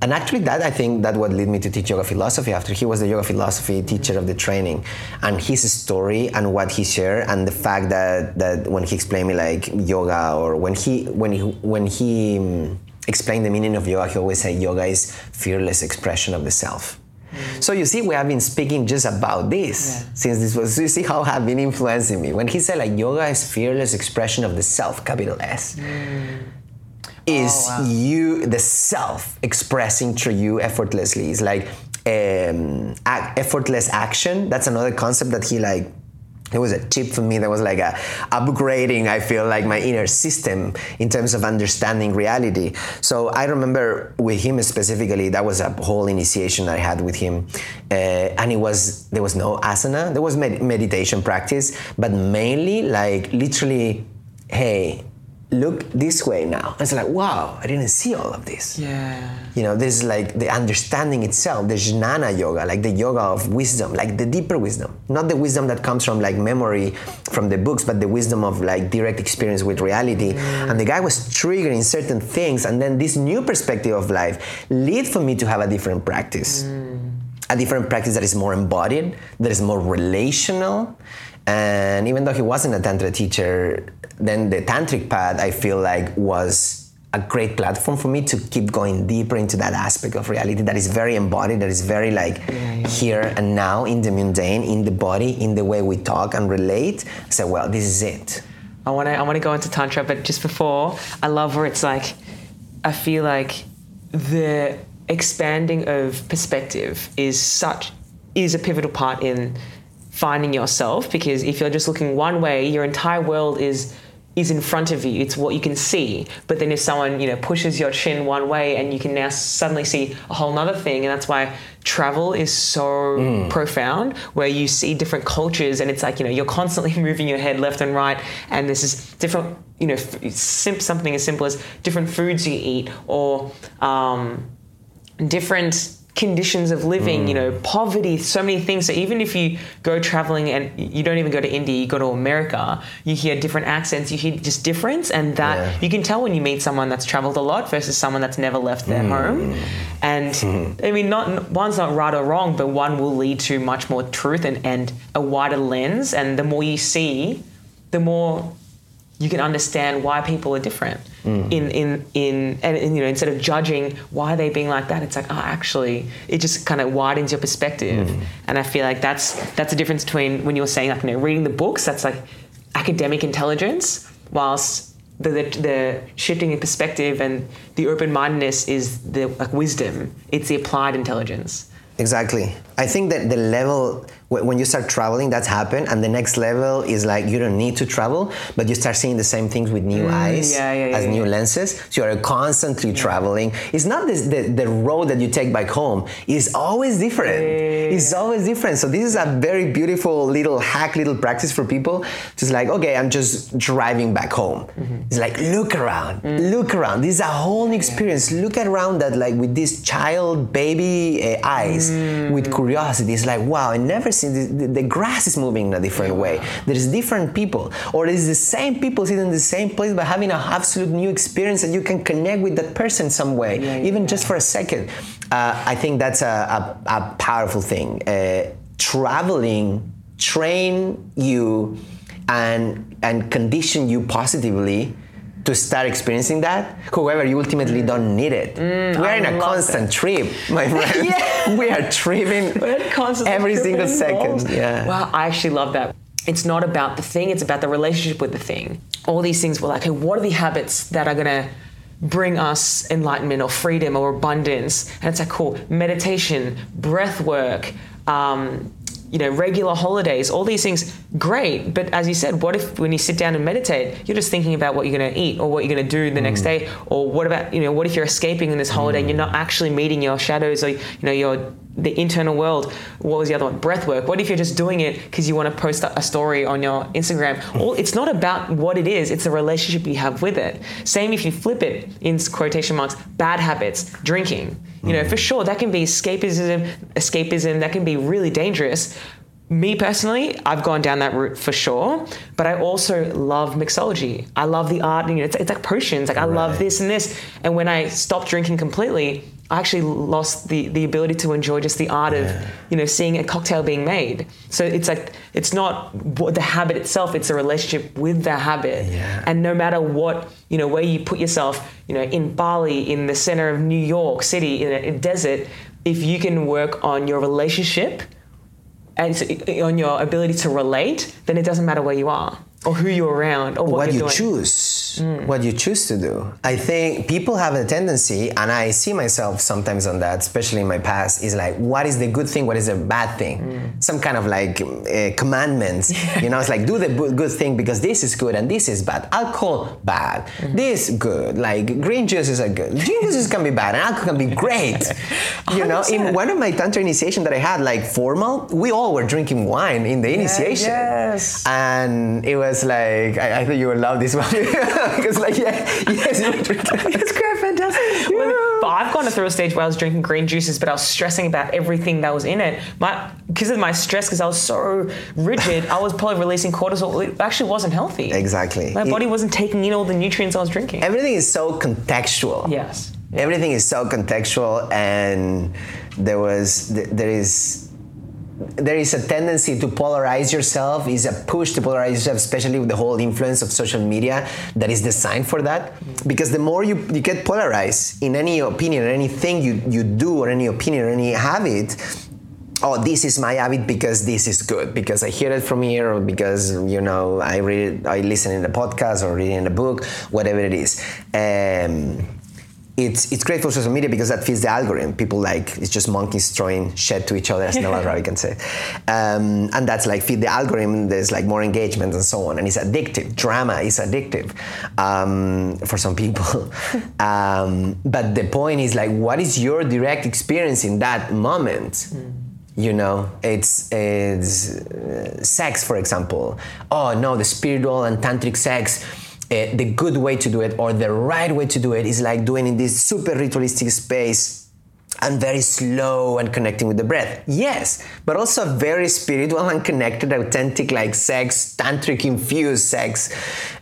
actually that, I think that what led me to teach yoga philosophy after. He was the yoga philosophy teacher of the training, and his story and what he shared and the fact that when he explained me like yoga, or when he explained the meaning of yoga, he always said yoga is fearless expression of the self. So you see, we have been speaking just about this since this was, you see how have been influencing me. When he said like yoga is fearless expression of the self, capital S, you, the self expressing through you effortlessly. It's like effortless action. That's another concept that he like, it was a tip for me that was like a upgrading, I feel like, my inner system in terms of understanding reality. So I remember with him specifically, that was a whole initiation I had with him. And there was no asana, there was meditation practice, but mainly like literally, hey, look this way now. It's like, wow, I didn't see all of this. Yeah. You know, this is like the understanding itself, the jnana yoga, like the yoga of wisdom, like the deeper wisdom, not the wisdom that comes from like memory from the books, but the wisdom of like direct experience with reality. And the guy was triggering certain things. And then this new perspective of life led for me to have a different practice, a different practice that is more embodied, that is more relational. And even though he wasn't a Tantra teacher, then the Tantric path, I feel like, was a great platform for me to keep going deeper into that aspect of reality that is very embodied, that is very like here and now, in the mundane, in the body, in the way we talk and relate. So, well, this is it. I want to go into Tantra, but just before, I love where it's like, I feel like the expanding of perspective is a pivotal part in finding yourself, because if you're just looking one way, your entire world is in front of you. It's what you can see. But then if someone, pushes your chin one way, and you can now suddenly see a whole nother thing. And that's why travel is so profound, where you see different cultures, and it's like, you're constantly moving your head left and right. And this is different, something as simple as different foods you eat, or different conditions of living, poverty, so many things. So even if you go traveling and you don't even go to India, you go to America, you hear different accents, you hear just difference. And that you can tell when you meet someone that's traveled a lot versus someone that's never left their home. And I mean, one's not right or wrong, but one will lead to much more truth and a wider lens. And the more you see, the more you can understand why people are different and instead of judging why are they being like that, it's like, actually it just kind of widens your perspective. And I feel like that's the difference between when you were saying like, reading the books, that's like academic intelligence, whilst the shifting in perspective and the open-mindedness is the wisdom. It's the applied intelligence. Exactly. I think that the level, when you start traveling, that's happened. And the next level is like, you don't need to travel, but you start seeing the same things with new eyes, new lenses. So you're constantly traveling. It's not the road that you take back home. It's always different. It's always different. So this is a very beautiful little hack, little practice for people. Just like, okay, I'm just driving back home. It's like, look around, look around. This is a whole new experience. Look around that, like with this child, baby eyes, with curiosity. It's like, wow, I never seen the grass is moving in a different way. There's different people, or it's the same people sitting in the same place but having an absolute new experience, and you can connect with that person some way, just for a second. I think that's a powerful thing. Traveling train you and condition you positively to start experiencing that. However, you ultimately don't need it. We're in a constant trip, my friend. We are tripping every single second. Yeah. Wow, I actually love that. It's not about the thing, it's about the relationship with the thing. All these things were like, hey, what are the habits that are gonna bring us enlightenment or freedom or abundance? And it's like, cool, meditation, breath work, regular holidays, all these things, great. But as you said, what if when you sit down and meditate, you're just thinking about what you're going to eat or what you're going to do the next day, or what about, what if you're escaping in this holiday and you're not actually meeting your shadows or, the internal world? What was the other one? Breath work. What if you're just doing it because you want to post a story on your Instagram? It's not about what it is. It's the relationship you have with it. Same if you flip it, in quotation marks, bad habits, drinking. For sure, that can be escapism, that can be really dangerous. Me personally, I've gone down that route for sure, but I also love mixology. I love the art, it's like potions, like I love this and this. And when I stopped drinking completely, I actually lost the ability to enjoy just the art of, seeing a cocktail being made. So it's like, it's not the habit itself, it's a relationship with the habit. Yeah. And no matter what, where you put yourself, in Bali, in the center of New York City, in a desert, if you can work on your relationship and on your ability to relate, then it doesn't matter where you are or who you're around or what you're doing. What you choose to do. I think people have a tendency, and I see myself sometimes on that, especially in my past, is like, what is the good thing? What is the bad thing? Some kind of like commandments. It's like, do the good thing because this is good and this is bad. Alcohol, bad. This, good. Like green juices are good. Green juices can be bad and alcohol can be great. In one of my Tantra initiation that I had, like formal, we all were drinking wine in the initiation. Yes. And it was like, I think you will love this one. Because like, you're drinking. It's great, fantastic. But I've gone through a stage where I was drinking green juices, but I was stressing about everything that was in it. Because of my stress, because I was so rigid, I was probably releasing cortisol. It actually wasn't healthy. Exactly. My body wasn't taking in all the nutrients I was drinking. Everything is so contextual. Yes. Everything is so contextual, and there is a tendency to polarize yourself, is a push to polarize yourself, especially with the whole influence of social media that is designed for that. Because the more you get polarized in any opinion, or anything you do, or any opinion, or any habit, this is my habit because this is good, because I hear it from here, or because, I read it, I listen in the podcast or read in the book, whatever it is. It's great for social media because that feeds the algorithm. People like, it's just monkeys throwing shit to each other, as Naval Ravi can say. And that's like feed the algorithm. There's like more engagement and so on. And it's addictive. Drama is addictive for some people. But the point is like, what is your direct experience in that moment? You know, it's sex, for example. Oh no, the spiritual and tantric sex. The good way to do it or the right way to do it is like doing in this super ritualistic space and very slow and connecting with the breath. Yes, but also very spiritual and connected, authentic, like sex, tantric infused sex,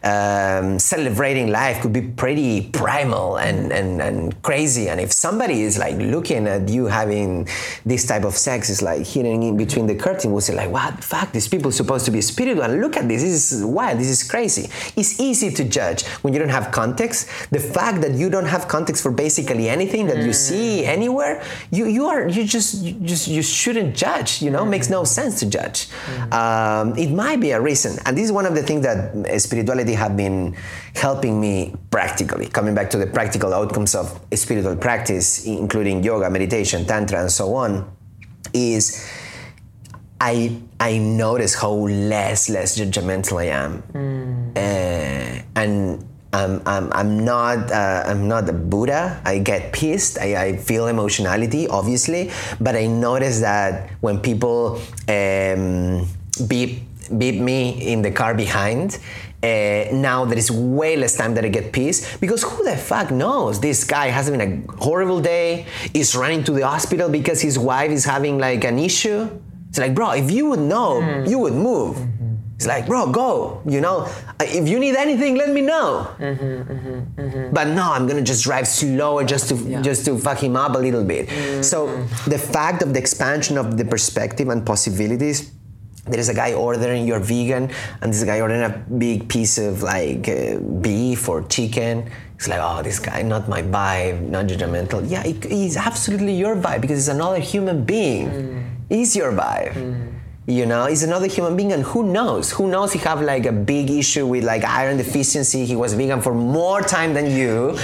celebrating life could be pretty primal and crazy. And if somebody is like looking at you having this type of sex, it's like hidden in between the curtain, we'll say like, what the fuck, these people are supposed to be spiritual. Look at this, this is wild, this is crazy. It's easy to judge when you don't have context. The fact that you don't have context for basically anything that you see anywhere, you shouldn't judge, you know, makes no sense to judge. It might be a reason. And this is one of the things that spirituality have been helping me practically, coming back to the practical outcomes of spiritual practice, including yoga, meditation, tantra, and so on, is I notice how less judgmental I am. And I'm not a Buddha. I get pissed. I feel emotionality, obviously, but I notice that when people beat me in the car behind, now there is way less time that I get pissed, because who the fuck knows? This guy has been a horrible day. He's running to the hospital because his wife is having like an issue. It's like, bro, if you would know, you would move. It's like, bro, go, you know, if you need anything, let me know. But no, I'm gonna just drive slower just to fuck him up a little bit. So the fact of the expansion of the perspective and possibilities, there is a guy ordering, you're vegan, and this guy ordering a big piece of like beef or chicken. It's like, oh, this guy, not my vibe, not judgmental. Yeah, it's absolutely your vibe because it's another human being. It's your vibe. You know, he's another human being, and who knows? Who knows he have like a big issue with like iron deficiency. He was vegan for more time than you,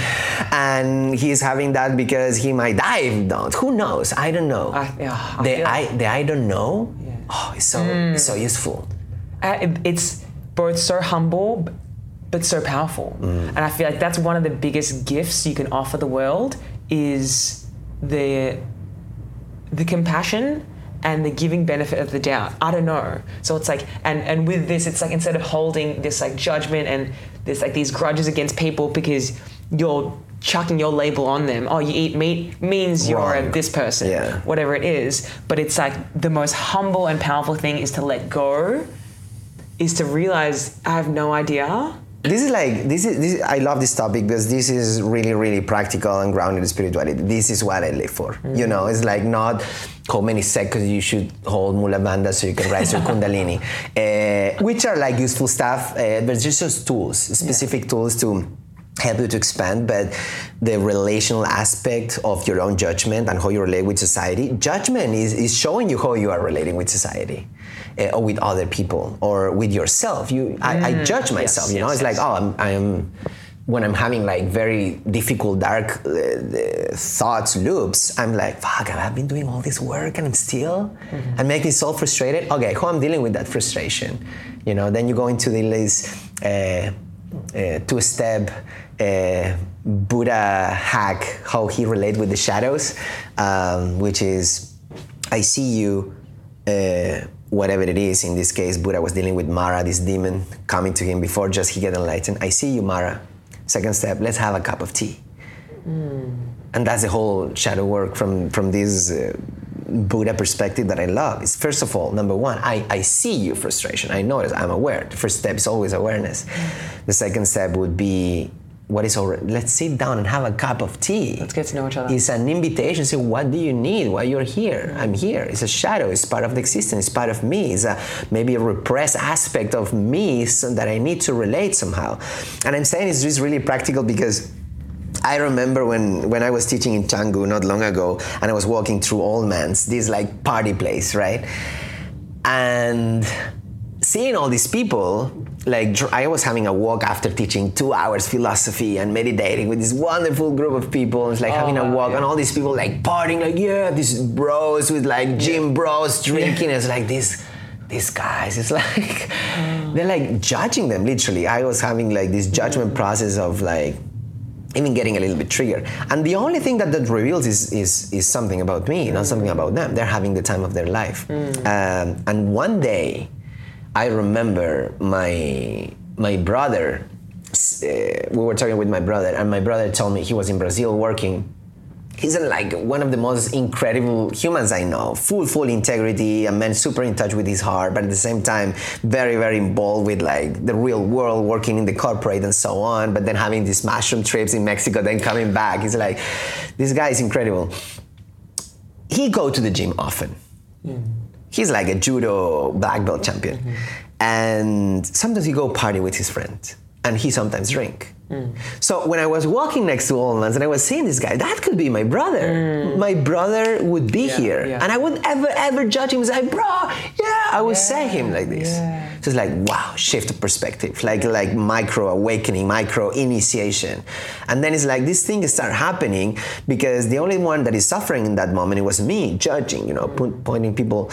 and he's having that because he might die if not. Who knows? I don't know. I don't know. Yeah. Oh, it's so useful. It's both so humble, but so powerful. And I feel like that's one of the biggest gifts you can offer the world is the compassion and the giving benefit of the doubt. I don't know. So it's like, and with this, it's like instead of holding this like judgment and this like these grudges against people because you're chucking your label on them. Oh, you eat meat means you're this person, whatever it is. But it's like the most humble and powerful thing is to let go, is to realize I have no idea. This is I love this topic because this is really, really practical and grounded in spirituality. This is what I live for. You know, it's like not how many seconds you should hold Mula Bandha so you can rise your Kundalini, which are like useful stuff. But just tools, specific tools to help you to expand, but the relational aspect of your own judgment and how you relate with society. Judgment is showing you how you are relating with society or with other people or with yourself. I judge myself, you know? It's like, oh, I'm when I'm having like very difficult, dark thoughts, loops, I'm like, fuck, I've been doing all this work and I'm still, I'm making so frustrated. Okay, how I'm dealing with that frustration? You know, then you go into this two-step Buddha hack, how he relates with the shadows, which is, I see you, whatever it is. In this case, Buddha was dealing with Mara, this demon coming to him before just he get enlightened. I see you, Mara. Second step, let's have a cup of tea. And that's the whole shadow work from this Buddha perspective that I love. Is first of all, number one, I see your frustration. I notice, I'm aware. The first step is always awareness. The second step would be, what is already, let's sit down and have a cup of tea. Let's get to know each other. It's an invitation to say, what do you need? Why you're here? I'm here. It's a shadow. It's part of the existence. It's part of me. It's maybe a repressed aspect of me so that I need to relate somehow. And I'm saying it's just really practical because I remember when I was teaching in Canggu not long ago, and I was walking through Old Man's, this like party place, right? And seeing all these people, like I was having a walk after teaching 2 hours philosophy and meditating with this wonderful group of people. It's like having a walk and all these people like partying, like, yeah, these bros with like gym bros drinking. It's like these guys, it's like, they're like judging them, literally. I was having like this judgment process of like, even getting a little bit triggered. And the only thing that reveals is something about me, not something about them. They're having the time of their life. And one day, I remember my brother, we were talking with my brother, and my brother told me he was in Brazil working. He's like one of the most incredible humans I know. Full integrity, a man super in touch with his heart, but at the same time, very, very involved with like the real world, working in the corporate and so on, but then having these mushroom trips in Mexico, then coming back. He's like, this guy is incredible. He go to the gym often. Yeah. He's like a judo black belt champion. And sometimes he go party with his friend. And he sometimes drink. So when I was walking next to Old Man's and I was seeing this guy, that could be my brother. My brother would be here. And I wouldn't ever judge him. He's like, bro, I would say him like this. So it's like, wow, shift of perspective, like micro awakening, micro initiation. And then it's like, this thing start happening because the only one that is suffering in that moment, it was me judging, you know, pointing people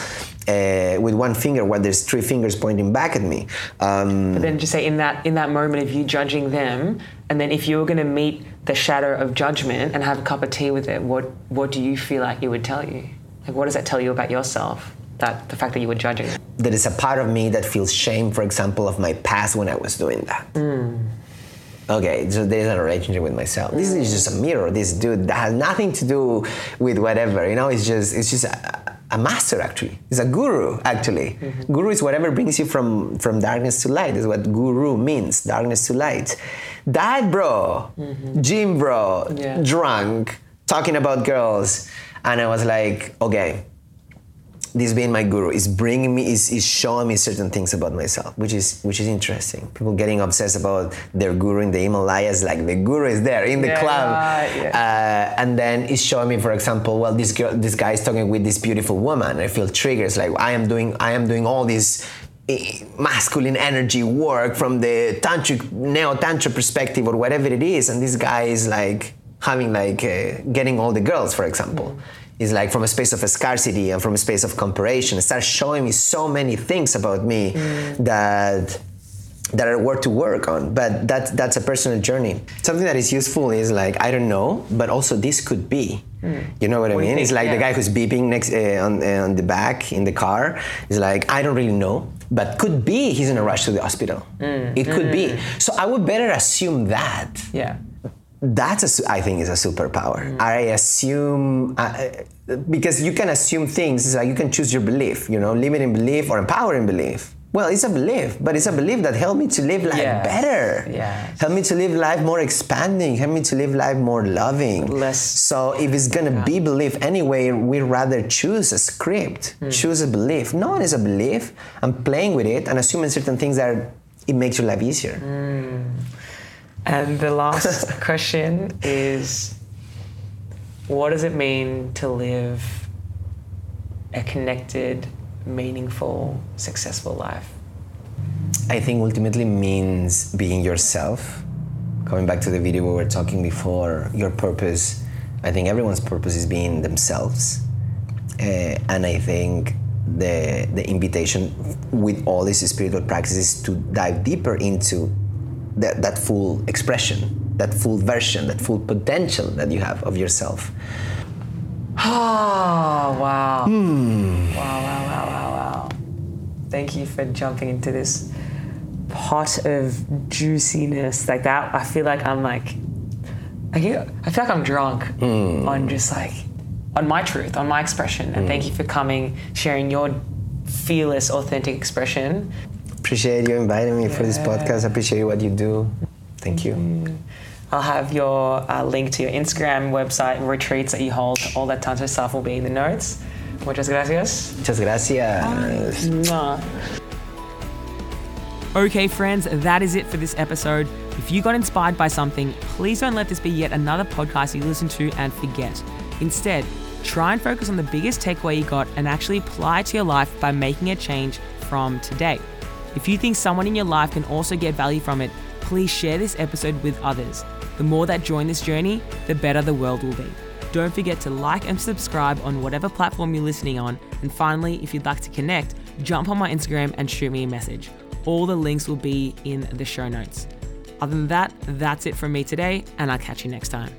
with one finger where there's three fingers pointing back at me. But then just say in that moment of you judging them, and then if you were going to meet the shadow of judgment and have a cup of tea with it, what do you feel like it would tell you? Like, what does that tell you about yourself? That the fact that you were judging. There is a part of me that feels shame, for example, of my past when I was doing that. Okay, so there's a relationship with myself. This is just a mirror. This dude that has nothing to do with whatever, you know. It's just a master, actually. It's a guru, actually. Guru is whatever brings you from darkness to light. Is what guru means, darkness to light. That bro, gym bro, drunk, talking about girls. And I was like, okay, this being my guru is bringing me, is showing me certain things about myself, which is interesting. People getting obsessed about their guru in the Himalayas, like the guru is there in the club. And then it's showing me, for example, well, this guy is talking with this beautiful woman. I feel triggers, like I am doing all this masculine energy work from the tantric, neo-tantra perspective or whatever it is. And this guy is like having like, getting all the girls, for example. Is like from a space of a scarcity and from a space of comparison. It starts showing me so many things about me that are worth to work on. But that's a personal journey. Something that is useful is like, I don't know, but also this could be. You know what I mean? It's like the guy who's beeping next on the back in the car. Is like, I don't really know, but could be he's in a rush to the hospital. It could be. So I would better assume that. Yeah. That's, I think, is a superpower. I assume, because you can assume things. It's like you can choose your belief, you know, limiting belief or empowering belief. Well, it's a belief, but it's a belief that helped me to live life better. Helped me to live life more expanding, helped me to live life more loving. So if it's going to be belief anyway, we'd rather choose a script, choose a belief. No, it's a belief. I'm playing with it and assuming certain things it makes your life easier. And the last question is, what does it mean to live a connected, meaningful, successful life? I think ultimately means being yourself. Coming back to the video we were talking before, your purpose, I think everyone's purpose is being themselves. And I think the invitation with all these spiritual practices to dive deeper into that full expression, that full version, that full potential that you have of yourself. Oh, wow. Wow. Thank you for jumping into this pot of juiciness like that. I feel like I'm drunk on just like, on my truth, on my expression. And thank you for coming, sharing your fearless, authentic expression. Appreciate you inviting me for this podcast. I appreciate what you do. Thank you. I'll have your link to your Instagram, website, and retreats that you hold. All that Tantra stuff will be in the notes. Muchas gracias. Muchas gracias. Okay, friends, that is it for this episode. If you got inspired by something, please don't let this be yet another podcast you listen to and forget. Instead, try and focus on the biggest takeaway you got and actually apply it to your life by making a change from today. If you think someone in your life can also get value from it, please share this episode with others. The more that join this journey, the better the world will be. Don't forget to like and subscribe on whatever platform you're listening on. And finally, if you'd like to connect, jump on my Instagram and shoot me a message. All the links will be in the show notes. Other than that, that's it from me today, and I'll catch you next time.